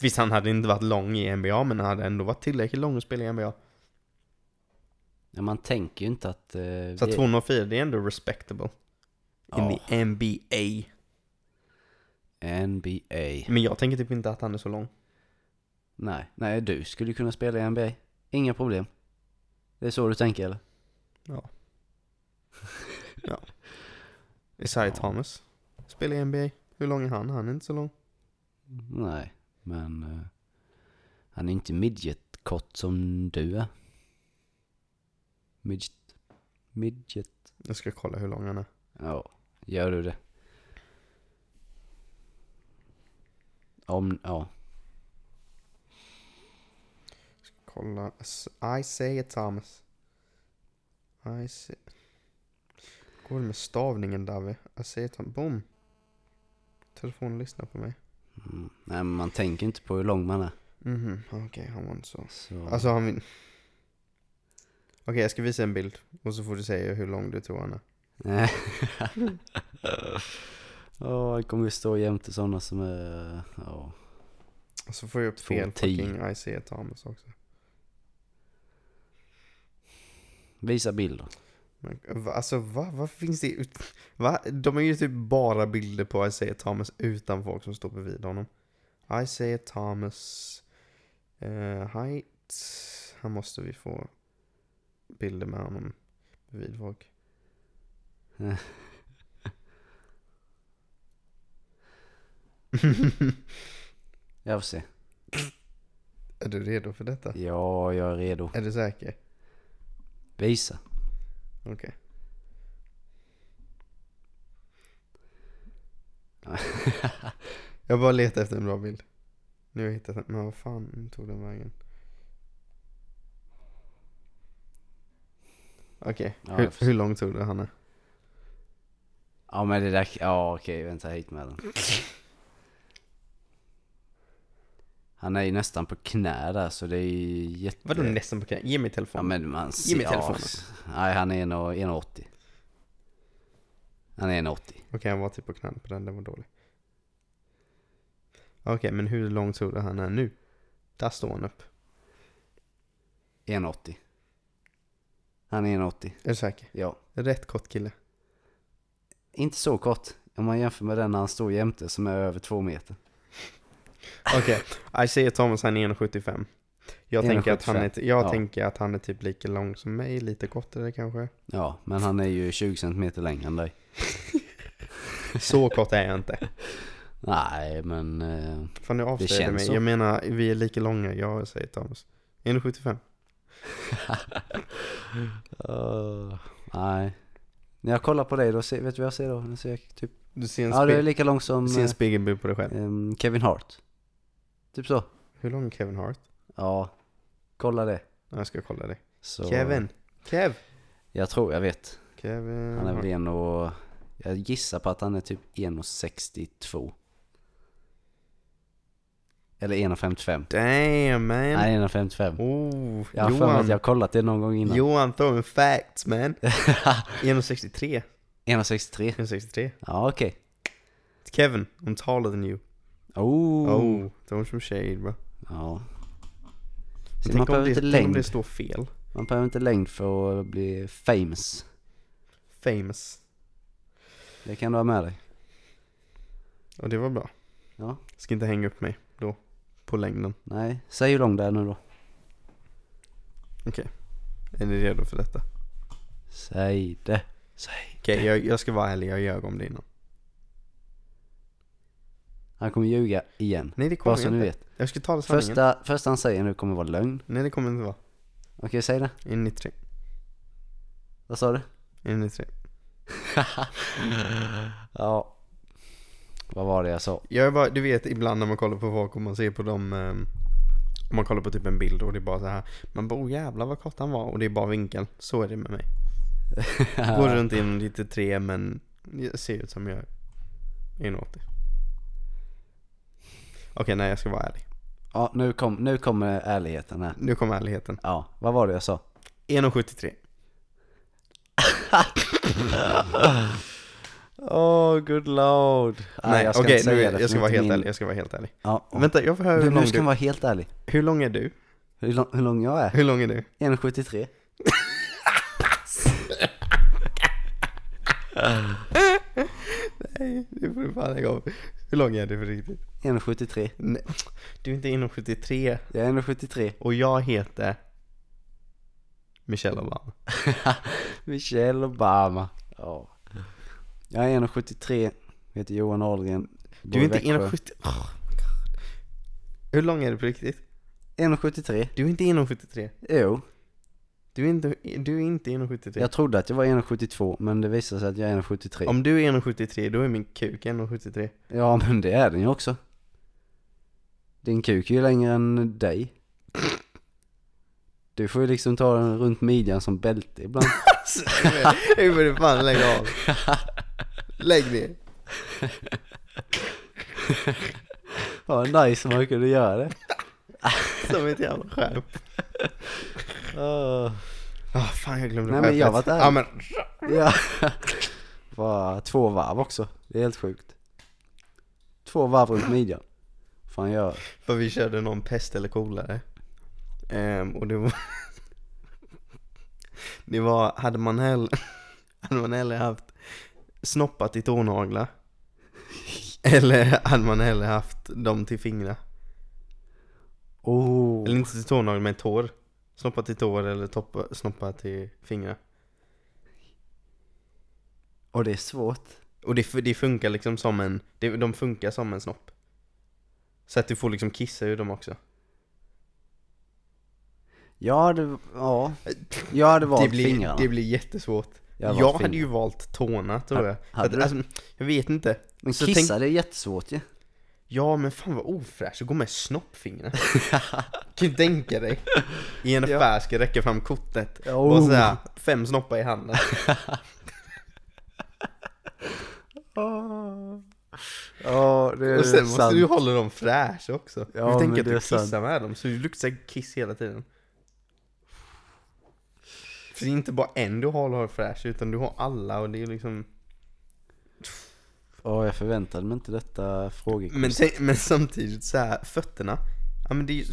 Visst, han hade inte varit lång i N B A, men han hade ändå varit tillräckligt lång att spela i N B A. Ja, man tänker ju inte att... Eh, så att två noll fyra, det är ändå respectable. Ja. In the N B A. N B A. Men jag tänker typ inte att han är så lång. Nej, nej, du skulle kunna spela i N B A. Inga problem. Det är så du tänker, eller? Ja. Ja. Isaiah ja. Thomas. Spelar i N B A. Hur lång är han? Han är inte så lång. Nej, men... Uh, han är inte midget-kort som du är. Midget. Midget. Jag ska kolla hur lång han är. Ja, gör du det. Om, ja. Ska kolla. Isaiah Thomas. Isaiah. Går det med stavningen, David? Isaiah Thomas. Boom. Telefonen lyssnar på mig. Mm. Nej, men man tänker inte på hur lång man är. Mhm, okej. Okay, han var inte så. så. Alltså, han... Vill... Okej, okay, jag ska visa en bild. Och så får du säga hur lång du tror han är. Nej. Åh, jag kommer ju stå jämte sådana som är... Ja. Och så får jag upp fel fucking Isaiah Thomas också. Visa bilder. Men, alltså, vad va finns det ut... Va? De är ju typ bara bilder på Isaiah Thomas utan folk som står bredvid honom. Isaiah Thomas... Uh, height... Här måste vi få... bilder med honom bredvid folk. Jag får se. Är du redo för detta? Ja, jag är redo. Är du säker? Visa. Okej. Okay. Jag bara letar efter en bra bild. Nu har jag hittat den. Men vad fan tog den vägen? Okej, okay. Ja, hur, hur lång tog det, Hanna? Ja, men det där... Ja, okej, okay, vänta hit med den. Han är ju nästan på knä där, så det är ju jätte... Vadå nästan på knä? Ge mig telefonen. Ja, men man... Ge mig telefonen. Ja, nej, han är en åttio. Han är en åttio. Okej, okay, han var typ på knä på den, den var dålig. Okej, okay, men hur lång tog det han är nu? Där står han upp. en åttio. Han är en åttio. Är du säker? Ja. Rätt kort kille. Inte så kort. Om man jämför med den när han står jämte som är över två meter. Okej. Okay. Isaiah Thomas, han är en komma sjuttiofem. Jag, tänker att, han är, jag ja. tänker att han är typ lika lång som mig. Lite kortare kanske. Ja, men han är ju tjugo centimeter längre än dig. Så kort är jag inte. Nej, men... Eh, Fan, nu avslöjade jag mig. Så. Jag menar, vi är lika långa. Jag säger Thomas. en komma sjuttiofem. uh, nej. När jag kollar på dig då ser, vet du vad jag ser då? Jag ser typ du ser en, ja, spegel, du är lika lång som, du ser en spegelbild på dig själv. Um, Kevin Hart. Typ så. Hur lång är Kevin Hart? Ja. Kolla det. Jag ska kolla det. Så, Kevin. Kev. Jag tror jag vet. Kevin. Han är en och jag gissar på att han är typ en komma sextiotvå. Eller en komma femtiofem. Damn, man. Nej, en komma femtiofem. Oh, jag har jag har kollat det någon gång innan. Johan throwing facts, man. en komma sextiotre. en komma sextiotre. en komma sextiotre. Ja, okej. Okay. Kevin, I'm taller than you. Oh. Oh, don't some shade, bro. Ja. Så man behöver inte längd. Om det står fel. Man behöver inte längd för att bli famous. Famous. Det kan du ha med dig. Och det var bra. Ja. Ska inte hänga upp mig. Då, på längden. Nej, säg hur lång det är nu då. Okej, okay. Är ni redo för detta? Säg det. Säg. Okej, jag, jag ska vara ärlig. Jag ljög om det innan. Han kommer ljuga igen. Nej, det kommer jag inte. Vet. Jag ska ta det sanningen. Första, första han säger nu kommer vara lögn. Nej, det kommer inte vara. Okej, säg det. nittiotre Vad sa du? nittiotre Ja. Vad var det jag sa? Jag bara, du vet, ibland när man kollar på folk och man ser på dem... Um, om man kollar på typ en bild och det är bara så här... Man bara, oh, jävlar vad kort han var. Och det är bara vinkel. Så är det med mig. Går runt in lite tre, men jag ser ut som jag är åttio. Okej, nej, jag ska vara ärlig. Ja, nu, kom, nu kommer ärligheten här. Nu kommer ärligheten. Ja, vad var det jag sa? en komma sjuttiotre Oh, good lord. Nej, nej jag ska, okay, nu, jag ska vara helt min... ärlig. Jag ska vara helt ärlig. Ja, och... Vänta, jag får höra hur lång du... ska vara helt ärlig. Hur lång är du? Hur lång, hur lång jag är? Hur lång är du? en komma sjuttiotre Nej, det får du fan lägga av. Hur lång är du för riktigt? en komma sjuttiotre Nej, du är inte en komma sjuttiotre Jag är en komma sjuttiotre Och jag heter Michelle Obama. Michelle Obama. Ja. Jag är en komma sjuttiotre Jag heter Johan Ahlgren. Du är inte en komma sjuttiotre Oh, hur lång är du på riktigt? en komma sjuttiotre Du är inte en komma sjuttiotre Jo. Du är inte, du är inte en komma sjuttiotre Jag trodde att jag var en komma sjuttiotvå men det visade sig att jag är en komma sjuttiotre Om du är en komma sjuttiotre då är min kuk en komma sjuttiotre Ja, men det är den ju också. Din kuk är ju längre än dig. Du får ju liksom ta den runt midjan som bälte ibland. Hur får du fan lägga av? Lägg ner. Vad nice om man kunde göra det. Som ett jävla skärp. Åh, oh, fan jag glömde. Nej, men jag var där. Ja, men... ja. Var två varv också. Det är helt sjukt. Två varv runt midjan. Fan jag. För vi körde någon pest eller kolare. Ehm, och det var det var hade man hell hade man hellre haft snoppat i tånaglar eller hade man hellre haft dem till fingrar. Oh. Eller inte till tånaglar men tår. Snoppa till tår eller toppa, snoppa till fingrar. Och det är svårt. Och det, det funkar liksom som en... Det, de funkar som en snopp. Så att du får liksom kissa ur dem också. Ja, det... Ja, jag hade valt det blir, fingrarna. Det blir jättesvårt. Jag, jag hade ju valt tårna, tror jag. Hade du? Alltså, jag vet inte. Men så kissa, tänk... det är jättesvårt ju. Ja. Ja, men fan vad ofräsch att gå med snoppfingrar. Kan du tänka dig? I en affär ja. Ska räcka fram kortet. Oh. Och så här, fem snoppar i handen. oh. Oh, det är och sen sant. Måste du hålla dem fräsch också. Ja, du tänker att du kissar sant. Med dem. Så du luktar kiss hela tiden. För det är inte bara en du håller fräsch, utan du har alla och det är liksom... Ja, oh, jag förväntade mig inte detta fråga. Men, men samtidigt så här, fötterna. Ja, men det är ju,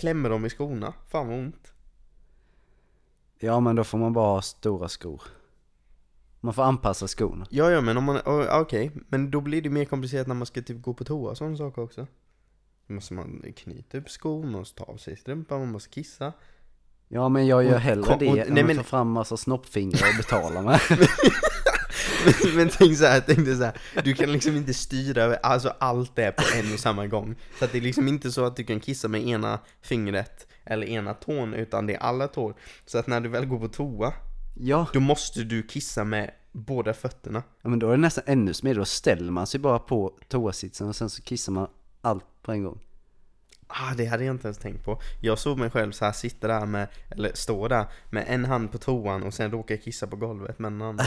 klämmer dem i skorna. Fan vad ont. Ja, men då får man bara ha stora skor. Man får anpassa skorna. Ja, ja, men om man... Okej, okay. Men då blir det mer komplicerat när man ska typ gå på toa och sådana saker också. Då måste man knyta upp skor, man måste ta av sig strumpan, man måste kissa. Ja, men jag gör hellre och, det och, nej, men... man tar fram massa snoppfingrar och betalar med. Men, men tänk så här, tänk det så här. Du kan liksom inte styra alltså allt det på en och samma gång. Så att det är liksom inte så att du kan kissa med ena fingret eller ena tån, utan det är alla tår. Så att när du väl går på toa, ja. Då måste du kissa med båda fötterna. Ja, men då är det nästan ännu smidigare. Då ställer man sig bara på toasitsen och sen så kissar man allt på en gång. Ah, det hade jag inte ens tänkt på. Jag såg mig själv så här, sitta där med, eller stå där med en hand på toan och sen råkar jag kissa på golvet med en annan.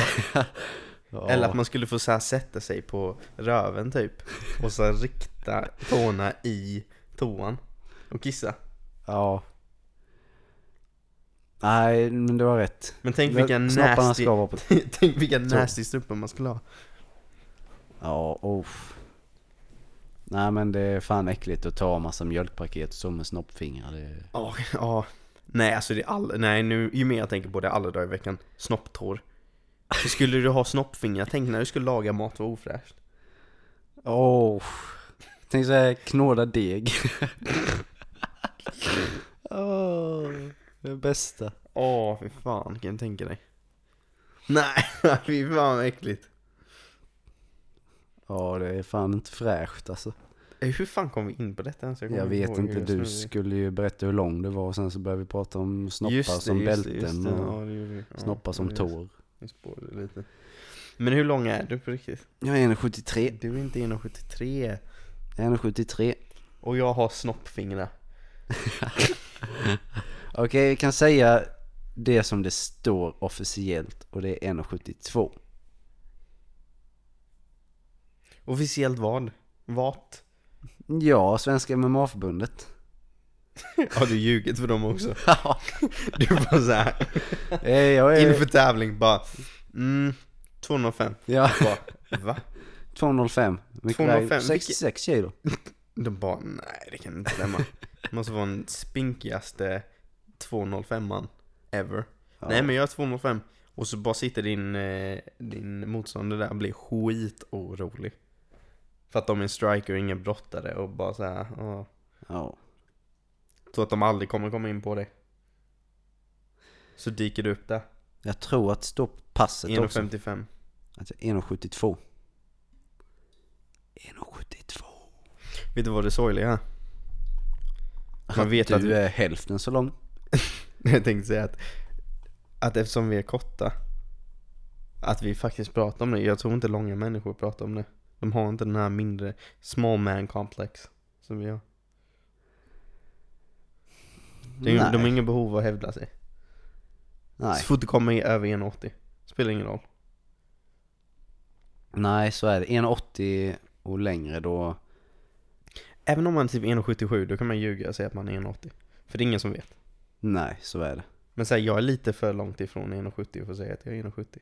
Ja. Eller att man skulle få så här sätta sig på röven typ och så rikta tårna i toan och kissa. Ja. Nej, men du har rätt. Men tänk vilka nasty tänk vilka nasty strumpor man skulle ha. Ja, oh. Nej, men det är fan äckligt att ta massa mjölkpaket som en snoppfingrar. Det... Ja, ja. Nej, alltså det är all... nej, nu ju mer jag tänker på det alla dagar i veckan, snopptår. Hur skulle du ha snoppfingrar? Tänk när du skulle laga mat, var ofräscht. Åh. Oh, tänk så här, knåda deg. Åh, oh, det bästa. Åh, oh, för fan, kan jag tänka dig. Nej, fy fan vad äckligt. Ja, det är fan inte fräscht alltså. Hur fan kom vi in på detta? Alltså, jag jag vet inte, du skulle ju berätta hur lång det var och sen så började vi prata om snoppar just det, som just bälten just det, och ja, det gjorde vi. Ja, snoppar som just, tår. Jag spårade lite. Men hur lång är du på riktigt? Jag är en komma sjuttiotre. Du är inte en komma sjuttiotre. Jag är en komma sjuttiotre. Och jag har snoppfingrar. Okej, okay, vi kan säga det som det står officiellt och det är en komma sjuttiotvå. Officiellt vad? Vart? Ja, Svenska M M A-förbundet. Har du ljugit för dem också? Ja. Du bara så här. Hey, jag är... inför tävling bara. Mm, tvåhundrafem. Ja. Bara, va? tvåhundrafem. tvåhundrafem. sextiosex kilo. De bara, nej det kan inte stämma. Det måste vara den spinkigaste tvåhundrafemman ever. Ja. Nej, men jag är tvåhundrafem. Och så bara sitter din, din motståndare där och blir skitorolig. För att de är en striker och ingen brottare och bara så här. Åh. Ja. Så att de aldrig kommer komma in på dig. Så dyker du upp där. Jag tror att stå på passet en komma femtiofem. Också. en komma femtiofem. Alltså en komma sjuttiotvå. en komma sjuttiotvå. Vet du vad det sorgliga är? Man vet du att du är hälften så lång. Jag tänkte säga att, att eftersom vi är korta, att vi faktiskt pratar om det. Jag tror inte långa människor pratar om det. De har inte den här mindre small man complex som vi har. De, de har ingen behov av att hävda sig. Nej. Så fort det kommer över en komma åttio. Spelar ingen roll. Nej, så är det. en komma åttio och längre då. Även om man är typ en komma sjuttiosju, då kan man ljuga och säga att man är en komma åttio. För det är ingen som vet. Nej, så är det. Men så här, jag är lite för långt ifrån en komma sjuttio för att säga att jag är en komma sjuttio.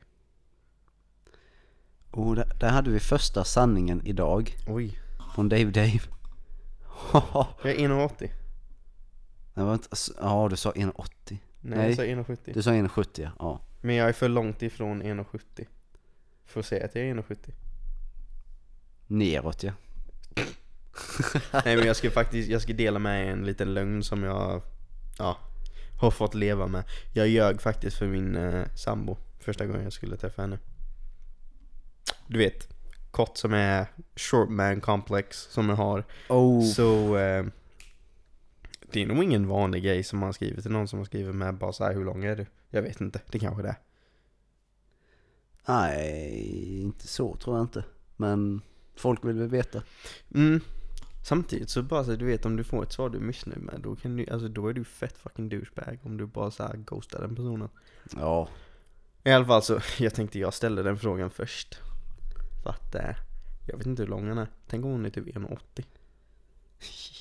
Och där, där hade vi första sanningen idag. Oj. Från Dave Dave. Jag är en komma åttio. Nej, vänta, alltså, ja, du sa en komma åttio. Nej, Nej, jag sa en komma sjuttio. Du sa en komma sjuttio, ja. Men jag är för långt ifrån en komma sjuttio. För att säga att jag är en komma sjuttio. Neråt, ja. Nej, men jag ska faktiskt jag ska dela med en liten lögn som jag ja, har fått leva med. Jag ljög faktiskt för min eh, sambo första gången jag skulle träffa henne. Du vet, kort som är short man complex som jag har. Oh. Så eh, det är nog ingen vanlig grej som man skriver till någon som har skrivit med bara så här, hur lång är du? Jag vet inte, det kanske det är. Nej, inte så tror jag inte. Men folk vill väl veta. Mm. Samtidigt så bara så att du vet, om du får ett svar du är missnöjd med, då kan du, alltså då är du fett fucking douchebag om du bara så här ghostar den personen. Ja. I alla fall så, jag tänkte jag ställde den frågan först. För att eh, jag vet inte hur lång han är. Tänk om hon är typ en komma åttio.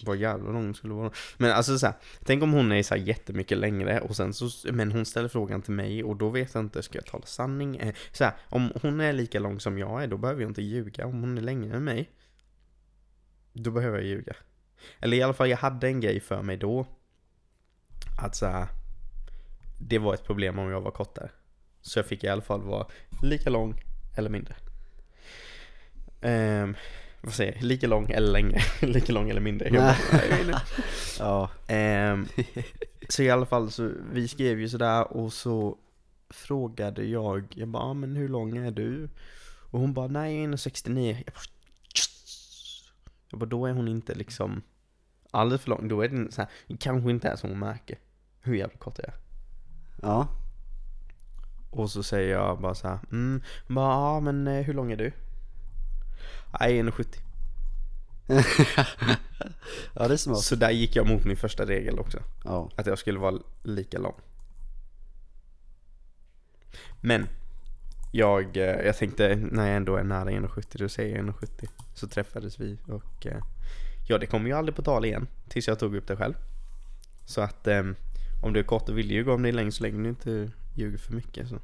Vad jävla lång hon skulle vara. Men alltså så här, tänk om hon är så här jättemycket längre och sen så, men hon ställer frågan till mig och då vet jag inte, ska jag tala sanning? Eh, så här, om hon är lika lång som jag är, då behöver jag inte ljuga. Om hon är längre än mig, då behöver jag ljuga. Eller i alla fall, jag hade en grej för mig då. Att så här, det var ett problem om jag var kortare. Så jag fick i alla fall vara lika lång eller mindre. Um, vad säger jag? Lika lång eller längre. Lika lång eller mindre. Bara, ja. um, så i alla fall, så vi skrev ju sådär och så frågade jag, jag bara, ah, men hur lång är du? Och hon bara, nej jag är en komma sextionio. Jag bara, jag bara, då är hon inte liksom alldeles för lång. Då är det så här, kanske inte är som hon märker hur jävla kort jag är. Ja. Och så säger jag bara så här, mm, bara, ja, men hur lång är du? Nej, en komma sjuttio. Ja, det är smart. Så där gick jag mot min första regel också. Ja. Att jag skulle vara lika lång. Men jag, jag tänkte, när jag ändå är nära en komma sjuttio, då säger jag en komma sjuttio. Så träffades vi och ja, det kom ju aldrig på tal igen tills jag tog upp det själv. Så att om du är kort och vill ljuga, om det är längst så länge du inte ljuger för mycket. Så.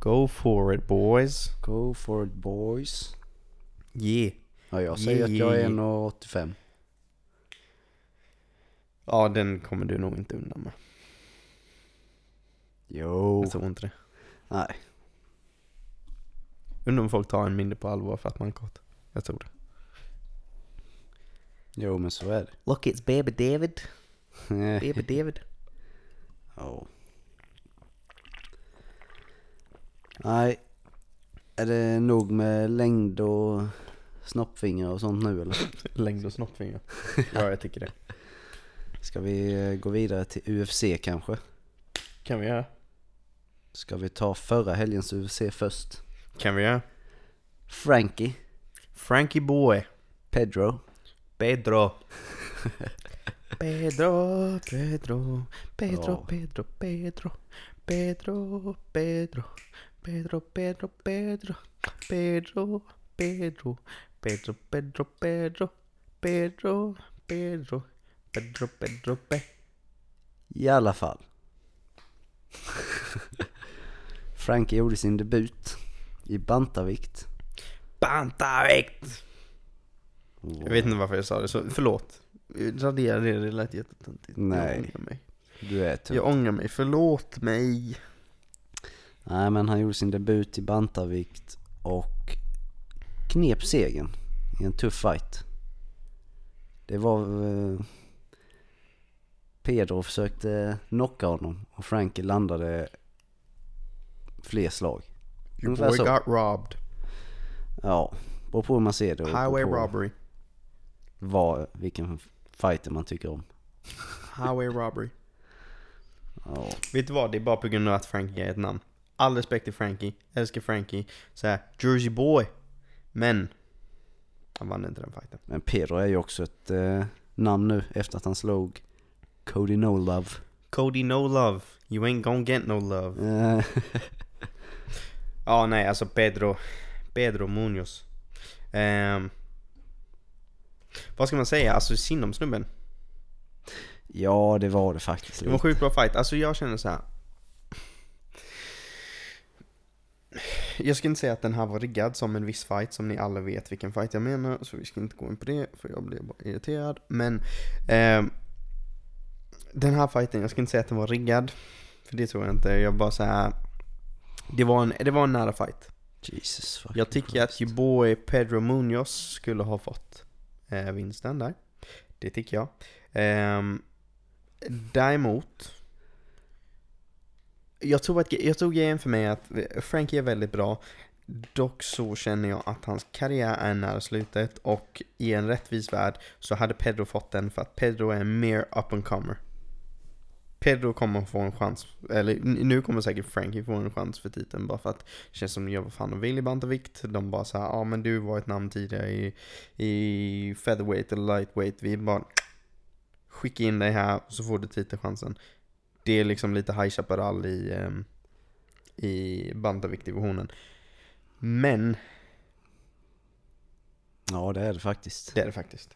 Go for it boys. Go for it boys. Yeah. Ja, jag säger yeah, att jag är en komma åttiofem. Ja, den kommer du nog inte undan med. Jo. Jag tror inte det. Nej. Undrar om folk tar en mindre på allvar för att man är kort. Jag tror det. Jo, men så är det. Look, it's baby David. Baby David. Ja. Oh. Nej. Är det nog med längd och snoppfingrar och sånt nu eller? Längd och snoppfingrar? Ja, jag tycker det. Ska vi gå vidare till U F C kanske? Kan vi göra. Ska vi ta förra helgens U F C först? Kan vi göra. Frankie. Frankie boy. Pedro. Pedro. Pedro, Pedro, Pedro, oh. Pedro, Pedro, Pedro, Pedro, Pedro, Pedro, Pedro, Pedro, Pedro, Pedro, Pedro, Pedro, Pedro, Pedro, Pedro, Pedro, Pedro. I alla fall. Frankie gjorde sin debut i bantavikt. Bantavikt! Oh. Jag vet inte varför jag sa det, så förlåt. Radera det, det lät jättetöntigt. Nej, jag ångrar mig. Du är tunt. Jag ångrar mig, förlåt mig. Nej, men han gjorde sin debut i bantavikt och knep segern i en tuff fight. Det var eh, Pedro försökte knocka honom och Frankie landade fler slag. Your boy så. Got robbed. Ja, och på man ser det. Highway robbery. Var, vilken fighter man tycker om. Highway robbery. Oh. Vet du vad, det är bara på grund av att Frankie är ett namn. All respekt till Frankie, älskar Frankie. Såhär, Jersey boy. Men han vann inte den fighten. Men Pedro är ju också ett eh, namn nu efter att han slog Cody No Love. Cody No Love. You ain't gonna get no love. Ja, ah, nej, alltså Pedro Pedro Munoz. Ehm um, Vad ska man säga? Alltså synd om snubben. Ja, det var det faktiskt. Det var en sjukt bra fight. Alltså jag känner så här. Jag ska inte säga att den här var riggad som en viss fight, som ni alla vet vilken fight jag menar, så vi ska inte gå in på det för jag blir bara irriterad. Men eh, den här fighten, jag ska inte säga att den var riggad, för det tror jag inte. Jag bara så här. Det var en, det var en nära fight. Jesus. Jag tycker Christ. att your boy Pedro Munoz skulle ha fått vinsten där. Det tycker jag. Ehm, däremot jag tror att jag tror grejen för mig att Frankie är väldigt bra. Dock så känner jag att hans karriär är nära slutet och i en rättvis värld så hade Pedro fått den, för att Pedro är en mer up and comer. Pedro kommer få en chans, eller nu kommer säkert Frankie få en chans för titeln, bara för att det känns som de gör vad fan de vill i bantavikt. De bara så här, ja ah, men du var ett namn tidigare i, i featherweight eller lightweight, vi bara skicka in dig här och så får du titelchansen. Det är liksom lite High Chaparral i, um, i bantaviktdivisionen. Men ja, det är det faktiskt. Det är det faktiskt.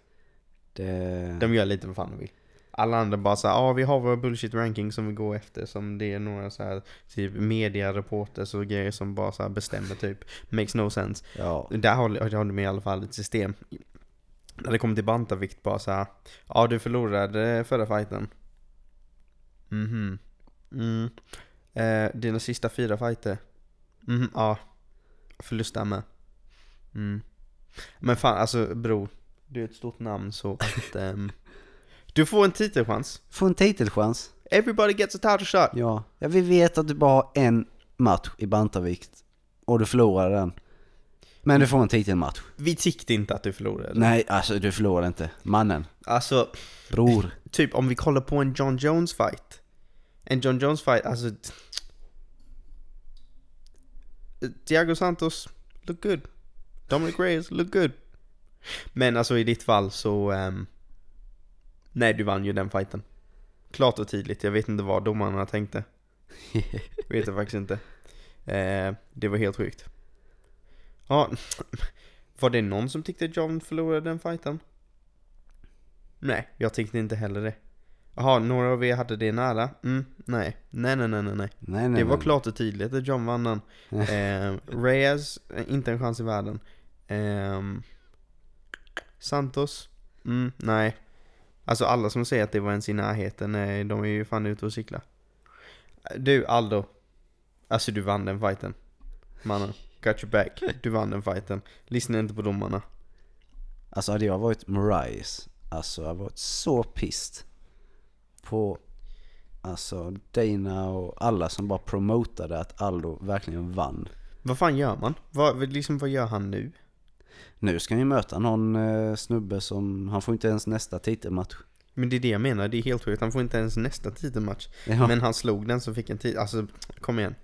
Det... De gör lite vad fan de vill. Alla andra bara så här, ja ah, vi har våra bullshit ranking som vi går efter, som det är några så här typ mediareporters och grejer som bara så här bestämmer typ, makes no sense. Ja. Där har, har du med i alla fall ett system. När det kommer till bantavikt bara så här, ja ah, du förlorade förra fighten. Mhm. Mm. Eh, dina sista fyra fighter. Mhm, ja. Ah. Förlusta med. Mm. Men fan, alltså bro, du är ett stort namn så att um, du får en titelchans. Får en titelchans. Everybody gets a title shot. Ja, ja, vi vet att du bara har en match i bantavikt och du förlorar den. Men du får en titelmatch. Vi tyckte inte att du förlorade. Eller? Nej, alltså du förlorade inte. Mannen. Alltså, bror. Typ om vi kollar på en John Jones fight. En John Jones fight, alltså Thiago Santos look good. Dominic Reyes look good. Men alltså i ditt fall så... Um, nej, du vann ju den fighten. Klart och tydligt. Jag vet inte vad domarna tänkte. Vet jag faktiskt inte. Eh, det var helt sjukt. Ja, var det någon som tyckte John förlorade den fighten? Nej, jag tyckte inte heller det. Jaha, några av er hade det nära. Mm, nej. Nej, nej, nej, nej, nej. nej, nej det var nej. klart och tydligt att John vann den. Eh, Reyes, inte en chans i världen. Eh, Santos, mm, nej. Alltså alla som säger att det var ens i närheten, nej, de är ju fan ute och cykla. Du, Aldo. Alltså du vann den fighten. Mannen, got your back. Du vann den fighten. Lyssna inte på domarna. Alltså hade jag varit Morais, alltså jag hade varit så pissed på Alltså Dana och alla som bara promotade att Aldo verkligen vann. Vad fan gör man? Vad, liksom, vad gör han nu? Nu ska han ju möta någon eh, snubbe som... Han får inte ens nästa titelmatch. Men det är det jag menar, det är helt sjukt. Han får inte ens nästa titelmatch. Ja. Men han slog den så fick en titel. Alltså, kom igen.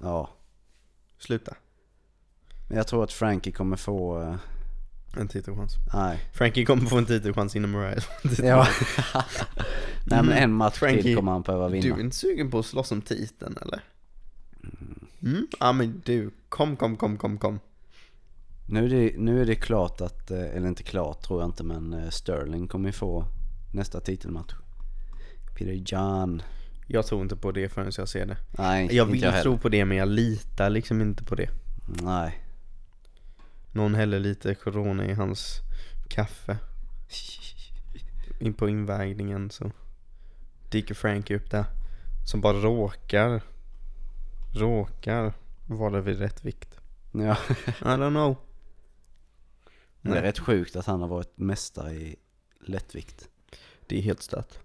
Ja. Sluta. Men jag tror att Frankie kommer få... Eh... En titelchans. Nej. Frankie kommer få en titelchans innan Mariah. Ja. Nej, men en match Frankie, till kommer han behöva vinna. Du är inte sugen på att slåss om titeln, eller? Mm. Ja, men du. Kom, kom, kom, kom, kom. Nu är det, nu är det klart att... Eller inte klart, tror jag inte. Men Sterling kommer få nästa titelmatch. Peter Jan. Jag tror inte på det förrän jag ser det. Nej, jag vill jag tro på det, men jag litar liksom inte på det. Nej. Någon häller lite corona i hans kaffe. In på invägningen så dyker Frankie upp där. Som bara råkar råkar vara vid rätt vikt. Ja. I don't know. Det är Nej. rätt sjukt att han har varit mästare i lättvikt. Det är helt stött.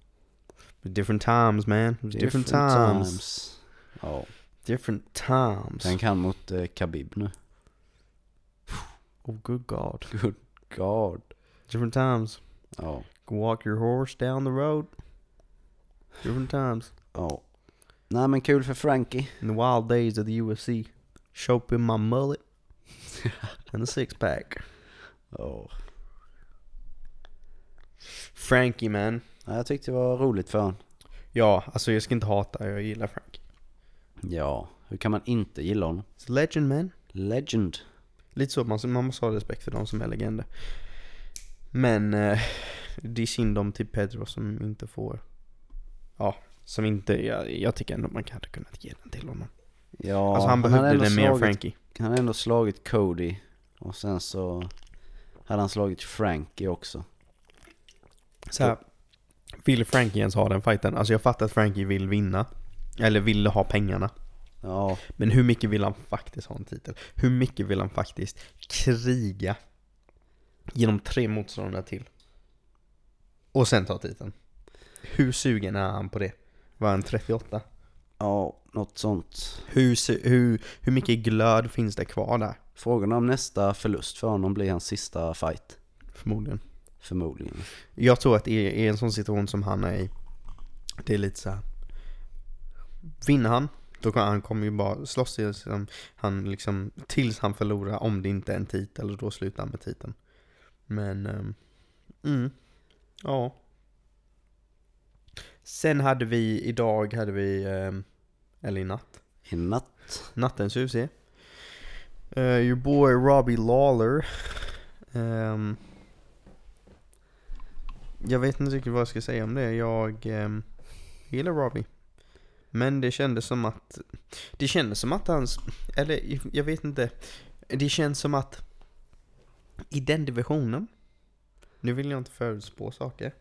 Different times, man. Different, Different times. times. Ja. Different times. Den kan mot eh, Khabib nu. Oh, good God. Good God. Different times. Ja. Walk your horse down the road. Different times. Ja. Nej, men kul för Frankie. In the wild days of the U F C. Shopping my mullet. And a six pack. Oh. Frankie, man. Ja, jag tyckte det var roligt för honom. Ja, alltså jag ska inte hata. Jag gillar Frankie. Ja, hur kan man inte gilla honom? It's legend, man. Legend. Lite så, man, man måste ha respekt för de som är legender. Men eh, det är synd om till Pedro som inte får. Ja, som inte. Jag, jag tycker ändå man hade kunnat ge den till honom. Ja, alltså han behövde den mer än Frankie. Han hade ändå slagit Cody. Och sen så hade han slagit Frankie också. Så här, vill Frankie ens ha den fighten? Alltså jag fattar att Frankie vill vinna. Eller vill ha pengarna. Ja. Men hur mycket vill han faktiskt ha en titel? Hur mycket vill han faktiskt kriga genom tre motståndare till och sen ta titeln? Hur sugen är han på det? Var han trettioåtta? Ja, något sånt. Hur, hur, hur mycket glöd finns det kvar där? Frågan om nästa förlust för honom blir hans sista fight. Förmodligen. Förmodligen. Jag tror att i en sån situation som han är i, det är lite så här. Vinner han, då kommer han kommer ju bara slåss i, han liksom, tills han förlorar, om det inte är en titel, och då slutar han med titeln. Men um, mm, ja. Sen hade vi idag hade vi um, eller i natt. I natt. Nattens U F C. Uh, your boy Robbie Lawler. Um, jag vet inte riktigt vad jag ska säga om det. Jag um, gillar Robbie. Men det kändes som att det kändes som att hans, eller jag vet inte, det känns som att i den divisionen, nu vill jag inte förutspå saker,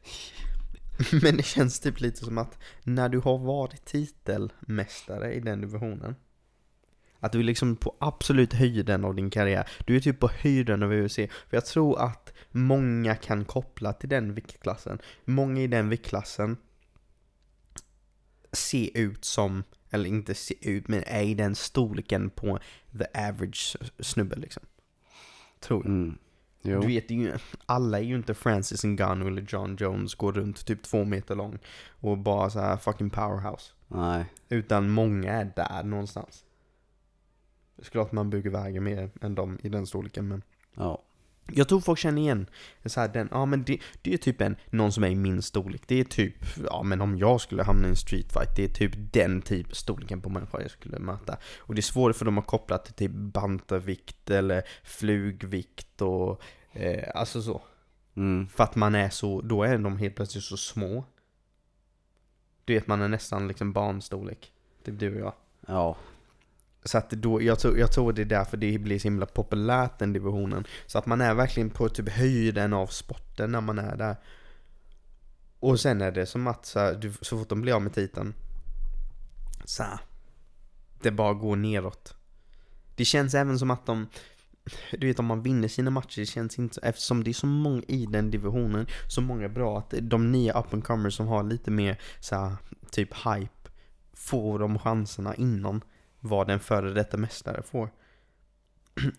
men det känns typ lite som att när du har varit titelmästare i den divisionen, att du är liksom på absolut höjden av din karriär. Du är typ på höjden av U F C. För jag tror att många kan koppla till den viktklassen. Många i den viktklassen se ut som, eller inte se ut, men är i den storleken på the average snubbe liksom. Tror jag. Mm. Du vet ju, alla är ju inte Francis Ngannou eller John Jones, går runt typ två meter lång och bara så här fucking powerhouse. Nej. Utan många är där någonstans. Det skulle att man bygger vägen mer än dem i den storleken, men ja. Jag tror folk känner igen så här, den, ja, men det, det är typ en, någon som är i min storlek. Det är typ, ja, men om jag skulle hamna i en streetfight, det är typ den typ storleken på människor jag skulle möta. Och det är svårt för dem att koppla till typ bantavikt eller flugvikt och eh, alltså så. Mm. För att man är så, då är de helt plötsligt så små. Du vet, man är nästan liksom barnstorlek. Typ du och jag. Ja. Så att då, jag, tror, jag tror det är därför det blir så himla populärt, den divisionen. Så att man är verkligen på typ höjden av sporten när man är där. Och sen är det som att så, här, du, så fort de blir av med titeln, så här, det bara går neråt. Det känns även som att de, du vet, om man vinner sina matcher, det känns inte, eftersom det är så många i den divisionen, så många bra, att de nya up and comers som har lite mer så här, typ hype får de chanserna innan vad den före detta mästare får.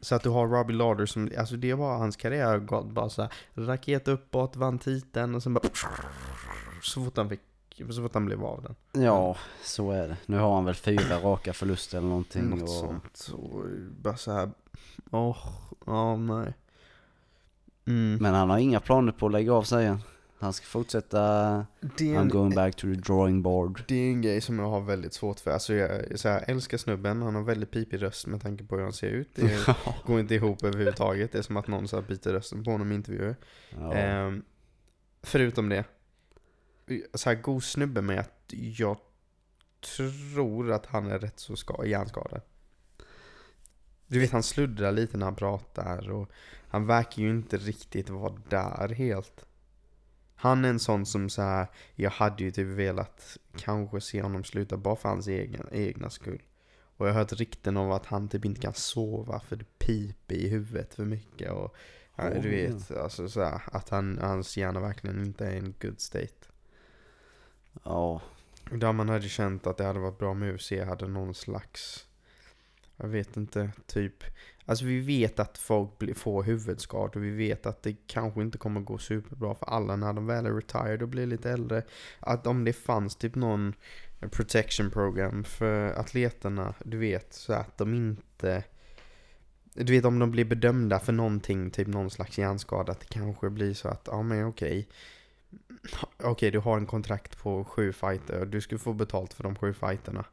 Så att du har Robbie Lawler som, alltså det var hans karriär, God, bara så här, raket uppåt, vann titeln och sen bara så fort han fick, så fort han blev av den. Ja, så är det. Nu har han väl fyra raka förluster eller någonting. Något och... sånt. Så, bara så här, åh, oh, oh, nej. Mm. Men han har inga planer på att lägga av sig igen. Han ska fortsätta. Det är, I'm going back to the drawing board. Det är en grej som jag har väldigt svårt för. Alltså jag, så här, älskar snubben. Han har väldigt pipig röst med tanke på hur han ser ut. Det går inte ihop överhuvudtaget. Det är som att någon så här biter rösten på honom i intervjuer. Ja. Ehm, förutom det. Så här god snubbe med att jag tror att han är rätt så ska, hjärnskadad. Du vet, han sluddrar lite när han pratar. Och han verkar ju inte riktigt vara där helt. Han är en sån som så här, jag hade ju typ velat kanske se honom sluta bara för hans egen, egna skull. Och jag har hört rykten om att han typ inte kan sova för det piper i huvudet för mycket. Och oh, du vet, ja. Alltså så här, att han, hans hjärna verkligen inte är en good state. Ja. Oh. Där man hade känt att det hade varit bra med U F C hade någon slags, jag vet inte, typ... Alltså vi vet att folk får huvudskador och vi vet att det kanske inte kommer gå superbra för alla när de väl är retired och blir lite äldre. Att om det fanns typ någon protection program för atleterna, du vet, så att de inte... Du vet, om de blir bedömda för någonting, typ någon slags hjärnskada, att det kanske blir så att, ja men okej. Okej, okay, du har en kontrakt på sju fighter och du ska få betalt för de sju fighterna.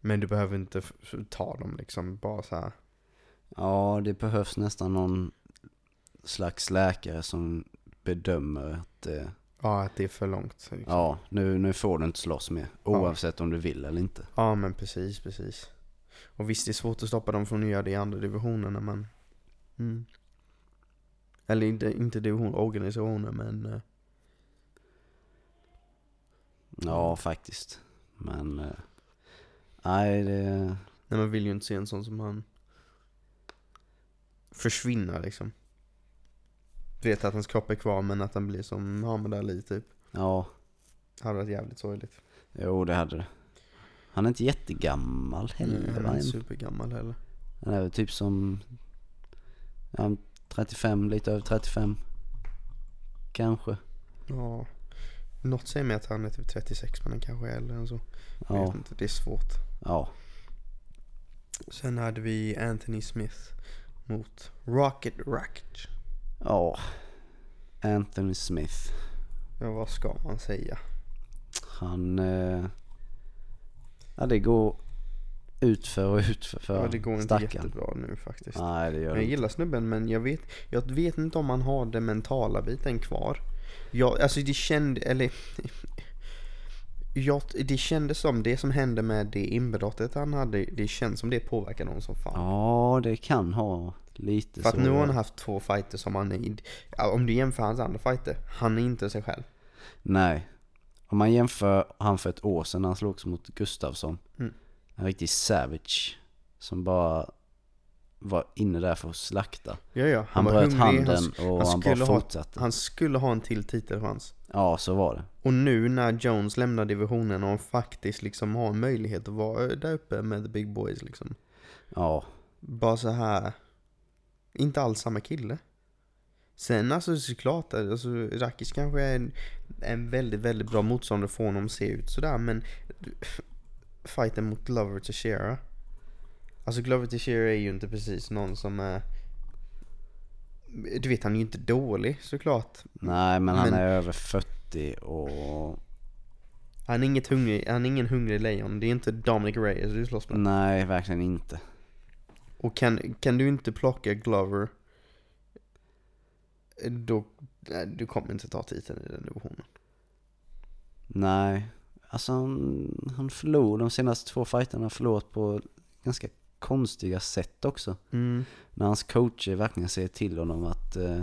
Men du behöver inte ta dem liksom, bara så här. Ja, det behövs nästan någon slags läkare som bedömer att det... Ja, att det är för långt. Liksom. Ja, nu, nu får du inte slåss med, oavsett ja. Om du vill eller inte. Ja, men precis, precis. Och visst, det är svårt att stoppa dem från att göra det i andra divisionerna, men... Mm. Eller inte, inte division, organisationer, men... Ja, faktiskt. Men... Nej, det... Nej, man vill ju inte se en sån som han... försvinna liksom. Du vet att hans kropp är kvar men att han blir som Muhammad Ali typ. Ja. Det hade varit jävligt sorgligt. Jo, det hade det. Han är inte jättegammal heller. Nej, han är inte supergammal heller. Han är typ som ja, trettiofem, lite över trettiofem. Kanske. Ja. Något säger mig att han är typ trettiosex men han kanske är äldre än så. Jag ja. Vet inte, det är svårt. Ja. Sen hade vi Anthony Smith mot Rocket Rakic. Ja, Anthony Smith. Ja, vad ska man säga? Han... Eh, ja, det går ut för och ut för, för ja, det går inte jättebra nu faktiskt. Nej, det gör jag gillar snubben, men jag vet, jag vet inte om han har den mentala biten kvar. Jag, alltså det kände... Eller... Ja, det kändes som det som hände med det inbrottet han hade, det känns som det påverkar någon som fan. Ja, det kan ha lite. För att så nu har han haft två fighter som han är, om du jämför hans andra fighter, han är inte sig själv. Nej. Om man jämför han för ett år sedan, han slogs mot Gustafsson. Mm. En riktig savage som bara var inne där för att slakta. Ja, ja. Han, han var bröt hungrig, handen han, och han, han bara fortsatte. Ha, han skulle ha en till titelchans. Ja, så var det. Och nu när Jones lämnar divisionen och faktiskt liksom har möjlighet att vara där uppe med the big boys liksom. Ja. Bara så här. Inte alls samma kille. Sen alltså såklart, alltså, Rakic kanske är en, en väldigt, väldigt bra motståndare för honom se ut sådär. Men fighten mot Glover Teixeira. Alltså Glover Teixeira är ju inte precis någon som är... Du vet, han är ju inte dålig såklart. Nej, men han men, är över fyrtio och... Han är, inget hungrig, han är ingen hungrig lejon. Det är inte Dominic Reyes du slåss med. Nej, verkligen inte. Och kan, kan du inte plocka Glover, då du kommer inte ta titeln i den divisionen. Nej. Alltså han, han förlorade de senaste två fighterna, förlorat på ganska konstiga sätt också. Mm. När hans coacher verkligen säger till honom att eh,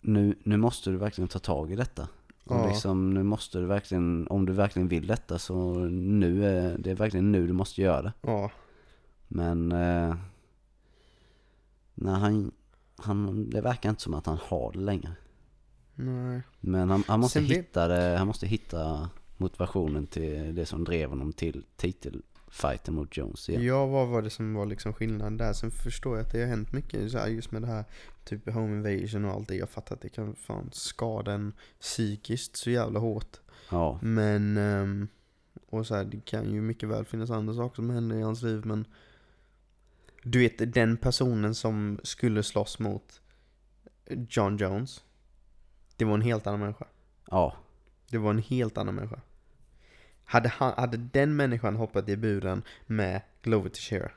nu, nu måste du verkligen ta tag i detta. Ja. Liksom, nu måste du verkligen, om du verkligen vill detta så nu är det är verkligen nu du måste göra det. Ja. Men eh, när han, han det verkar inte som att han har det längre. Nej. Men han, han måste Sen hitta det, han måste hitta motivationen till det som drev honom till titelfighten mot Jones igen. Ja, vad var det som var liksom skillnaden där? Sen förstår jag att det har hänt mycket så här, just med det här typ home invasion och allt det. Jag fattar att det kan fan skada en psykiskt så jävla hårt. Ja. Men um, och så här, det kan ju mycket väl finnas andra saker som händer i hans liv, men du vet, den personen som skulle slåss mot John Jones, det var en helt annan människa. Ja. Det var en helt annan människa. Hade, han, hade den människan hoppat i buren med Glover Teixeira.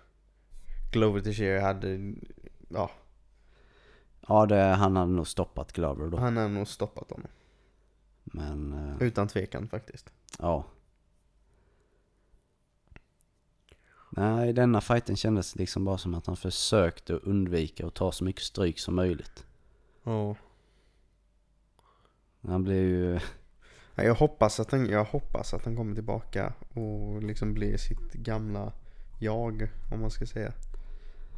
Glover Teixeira hade... Ja. Ja, det, han hade nog stoppat Glover då. Han hade nog stoppat honom. Men... Eh, utan tvekan faktiskt. Ja. Nej, denna fighten kändes liksom bara som att han försökte undvika och ta så mycket stryk som möjligt. Ja. Han blev ju... Jag hoppas att han, jag hoppas att han kommer tillbaka och liksom blir sitt gamla jag, om man ska säga.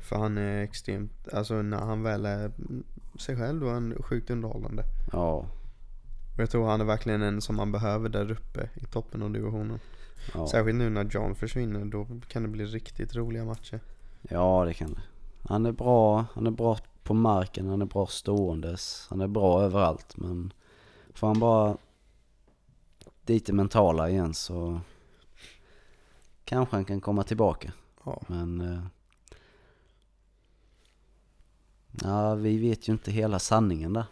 För han är extremt, alltså när han väl är sig själv då är han sjukt underhållande. Ja. Och jag tror han är verkligen en som man behöver där uppe i toppen av divisionen. Ja. Särskilt nu när John försvinner, då kan det bli riktigt roliga matcher. Ja, det kan det. Han är bra, han är bra på marken, han är bra ståendes, han är bra överallt, men får han bara lite mentala igen så kanske han kan komma tillbaka. Ja. Men eh, ja, vi vet ju inte hela sanningen där.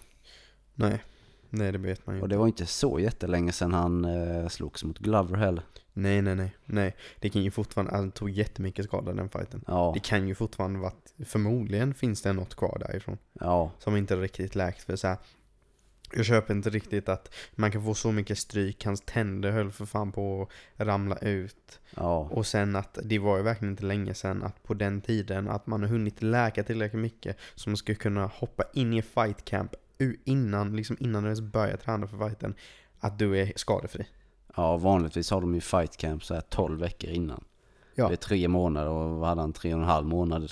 Nej, nej det vet man ju. Och det var inte så jättelänge sedan han eh, slogs mot Glover heller. Nej, nej, nej, nej. Det kan ju fortfarande, han tog jättemycket skada den fighten. Ja. Det kan ju fortfarande vara, förmodligen finns det något kvar därifrån. Ja. Som inte riktigt läkt för så här. Jag köper inte riktigt att man kan få så mycket stryk. Hans tänder höll för fan på att ramla ut. Ja. Och sen att det var ju verkligen inte länge sedan att på den tiden att man har hunnit läka tillräckligt mycket som man skulle kunna hoppa in i fight camp innan, liksom innan du ens börjar träna för fighten, att du är skadefri. Ja, vanligtvis har de ju fight camp så här tolv veckor innan. Ja. Det är tre månader och hade han tre och en halv månad.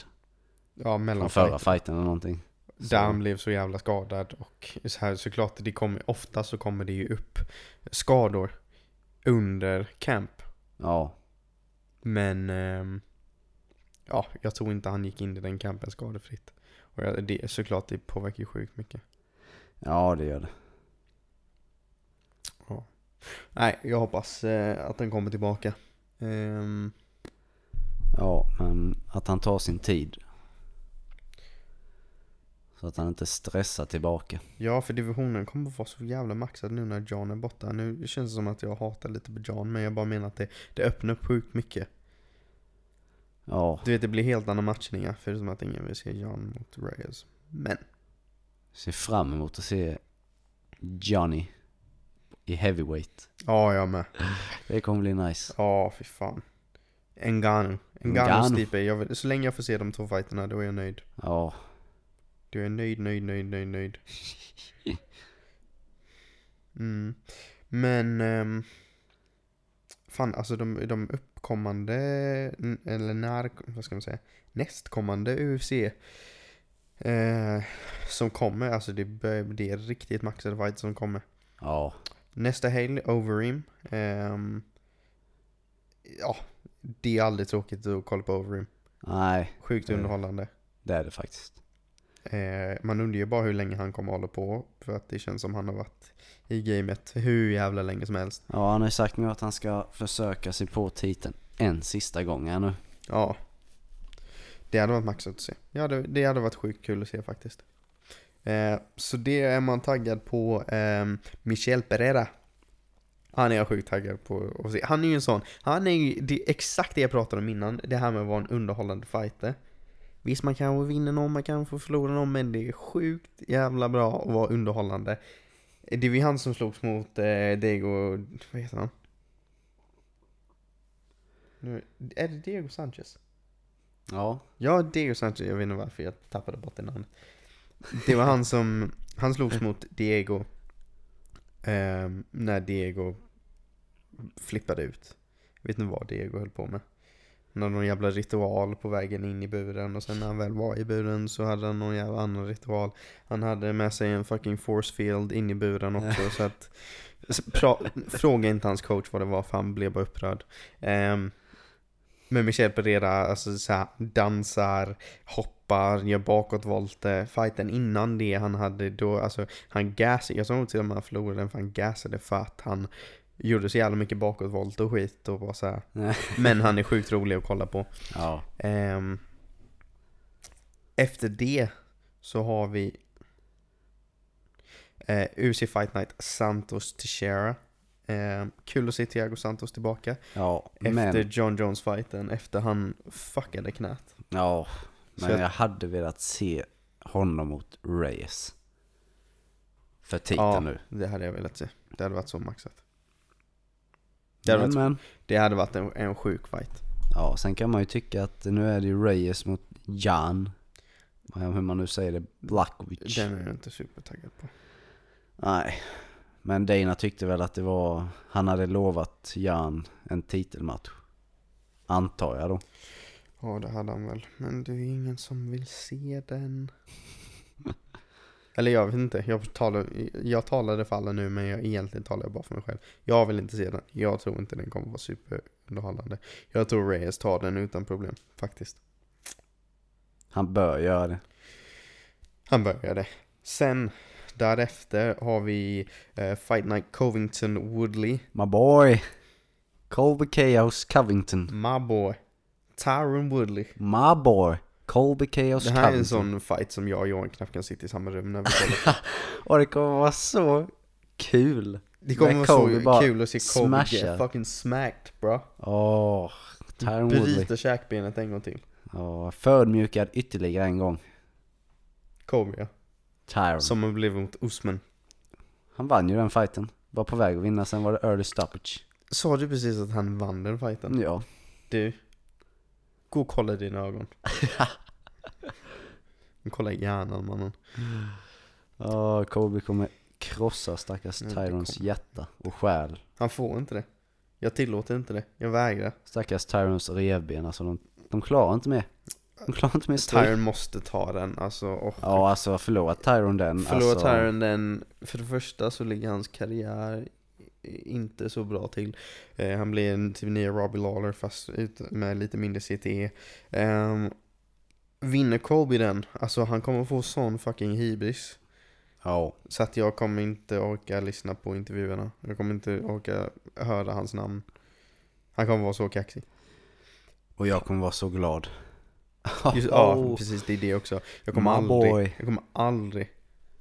Ja, mellan förra fighten. fighten eller någonting. Där han blev så jävla skadad. Och så här, såklart, det kommer, ofta så kommer det ju upp skador under camp. Ja. Men eh, ja, jag tror inte han gick in i den campen skadefritt. Och jag, det, såklart, det påverkar ju sjukt mycket. Ja, det gör det. Ja. Nej, jag hoppas eh, att han kommer tillbaka. Um... Ja, men att han tar sin tid. Så att han inte stressar tillbaka. Ja, för divisionen kommer att vara så jävla maxad nu när John är borta. Nu känns det som att jag hatar lite på John, men jag bara menar att det, det öppnar upp sjukt mycket. Ja. Du vet, det blir helt andra matchningar, förutom att ingen vill se John mot Reyes. Men. Se fram emot att se Johnny i heavyweight. Ja, jag med. Det kommer bli nice. Ja, fy fan. Ngannou. Ngannou Stipe. Jag vill, så länge jag får se de två fighterna, då är jag nöjd. Ja. Du är nöjd, nöjd, nöjd, nöjd, nöjd. Mm. Men um, fan, alltså de, de uppkommande eller när, vad ska man säga, nästkommande U F C eh, som kommer, alltså det, det är riktigt maxade fight som kommer. Ja. Nästa helg, Overeem. Um, ja, det är aldrig tråkigt att kolla på Overeem. Nej. Sjukt underhållande. Det är det faktiskt. Eh, man undrar ju bara hur länge han kommer hålla på, för att det känns som han har varit i gamet hur jävla länge som helst. Ja, han har ju sagt nu att han ska försöka sig på titeln en sista gång här nu. Ja. Det hade varit maxat att se. Ja, det, det hade varit sjukt kul att se faktiskt. Eh, så det är man taggad på. eh, Michel Pereira. Han är jag sjukt taggad på att se. Han är ju en sån. Han är ju, det är exakt det jag pratade om innan. Det här med att vara en underhållande fighter. Visst, man kan vinna någon, man kan få förlora någon, men det är sjukt jävla bra att vara underhållande. Det var han som slogs mot eh, Diego... Vad heter han? Nu, är det Diego Sanchez? Ja. Ja, Diego Sanchez. Jag vet inte varför jag tappade bort den namnet. Det var han som... Han slogs mot Diego eh, när Diego flippade ut. Jag vet inte vad Diego höll på med. När någon jävla ritual på vägen in i buren. Och sen när han väl var i buren så hade han någon jävla annan ritual. Han hade med sig en fucking force field in i buren också. Så att Fråga inte hans coach vad det var, för han blev bara upprörd. Um, men Michel Pereira alltså, så här, dansar, hoppar, gör bakåtvolt. Fighten innan det han hade då, alltså, han gasade. Jag såg nog till att han förlorade den, för han gasade för att han gjorde så jävla mycket bakåtvolt och skit och bara så här. Men han är sjukt rolig att kolla på. Ja. Um, efter det så har vi Eh, U F C Fight Night Santos Teixeira. eh, Kul att se Thiago Santos tillbaka, ja, efter men... John Jones fighten, efter han fuckade knät. Ja, men jag... jag hade velat se honom mot Reyes för titeln, ja, nu. Det hade jag velat se. Det hade varit så maxat. Det hade, men, varit... Men... Det hade varit en, en sjuk fight. Ja, sen kan man ju tycka att nu är det ju Reyes mot Jan, hur man nu säger det, Błachowicz. Den är jag inte supertaggad på. Nej, men Dana tyckte väl att det var, han hade lovat Jan en titelmatch, antar jag då. Ja, det hade han väl, men det är ingen som vill se den. Eller jag vet inte, jag talar, jag talade för alla nu, men jag egentligen talar bara för mig själv. Jag vill inte se den, jag tror inte den kommer vara superunderhållande. Jag tror Reyes tar den utan problem, faktiskt. Han bör göra det. Han bör göra det. Sen... Därefter har vi uh, Fight Night Covington Woodley. My boy. Colby Chaos Covington. My boy. Tyron Woodley. My boy. Colby Chaos Covington. Det här Covington. Är en sån fight som jag och Johan knappt kan sitta i samma rum när vi kollar. Och det kommer vara så kul. Det kommer vara Colby så kul att se Colby get fucking smacked, bro. Åh, oh, Tyron Woodley. Du bryter käkbenet en gång till. Ja, oh, förmjukad ytterligare en gång. Colby, ja. Tyron. Som han blev mot Usman. Han vann ju den fighten. Var på väg att vinna, sen var det early stoppage. Sa du precis att han vann den fighten? Ja. Du, gå och kolla i dina ögon. Kolla i hjärnan, mannen. Ja, oh, Kobe kommer krossa stackars Tyrons hjärta och själ. Han får inte det. Jag tillåter inte det, jag vägrar. Stackars Tyrons revben, alltså de, de klarar inte med. Tyron måste ta den, alltså, oh. Ja, alltså förlora Tyron den. Förlora alltså. Tyron den. För det första så ligger hans karriär inte så bra till. eh, Han blir en typ nya Robbie Lawler, fast ut med lite mindre C T E. eh, Vinner Colby den, alltså han kommer få sån fucking hybris. Ja. Så att jag kommer inte orka lyssna på intervjuerna. Jag kommer inte orka höra hans namn. Han kommer vara så kaxig. Och jag kommer vara så glad. Just, oh. Ja, precis, det är det också. Jag kommer, aldrig, jag kommer aldrig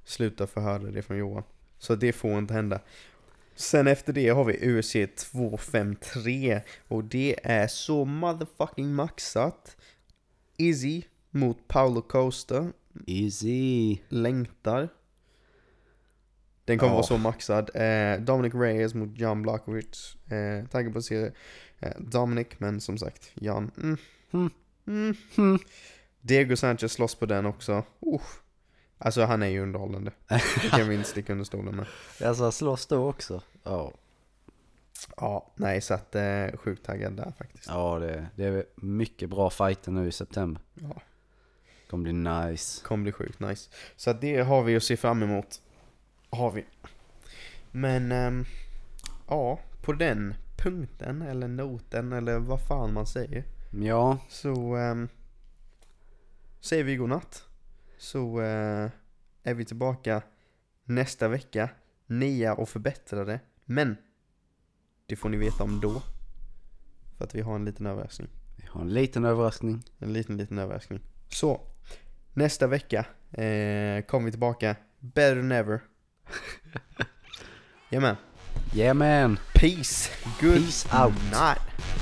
sluta förhöra det från Johan. Så det får inte hända. Sen efter det har vi U F C tvåhundrafemtiotre, och det är så motherfucking maxat. Izzy mot Paulo Costa. Izzy längtar. Den kommer oh. vara så maxad. eh, Dominic Reyes mot Jan Błachowicz. eh, Tanken på att se eh, Dominic, men som sagt Jan. Mm. Mm. Mm. Mm. Diego Sanchez slåss på den också. uh. Alltså han är ju underhållande. Det kan vi inte sticka under stolen med. Alltså slåss då också. Ja, oh. Ja, nej, så att eh, sjukt taggad där faktiskt. Ja, det, det är mycket bra fighter nu i september. Ja. Kommer bli nice. Kommer bli sjukt nice. Så att det har vi att se fram emot. Har vi. Men ehm, ja, på den punkten eller noten eller vad fan man säger. Ja. Så ähm, säger vi godnatt. Så äh, är vi tillbaka nästa vecka, nya och förbättrade. Men det får ni veta om då, för att vi har en liten överraskning. Vi har en liten överraskning. En liten liten överraskning. Så nästa vecka äh, kommer vi tillbaka. Better than ever. Jajamän. Jajamän. Peace. Good. Peace out. Night.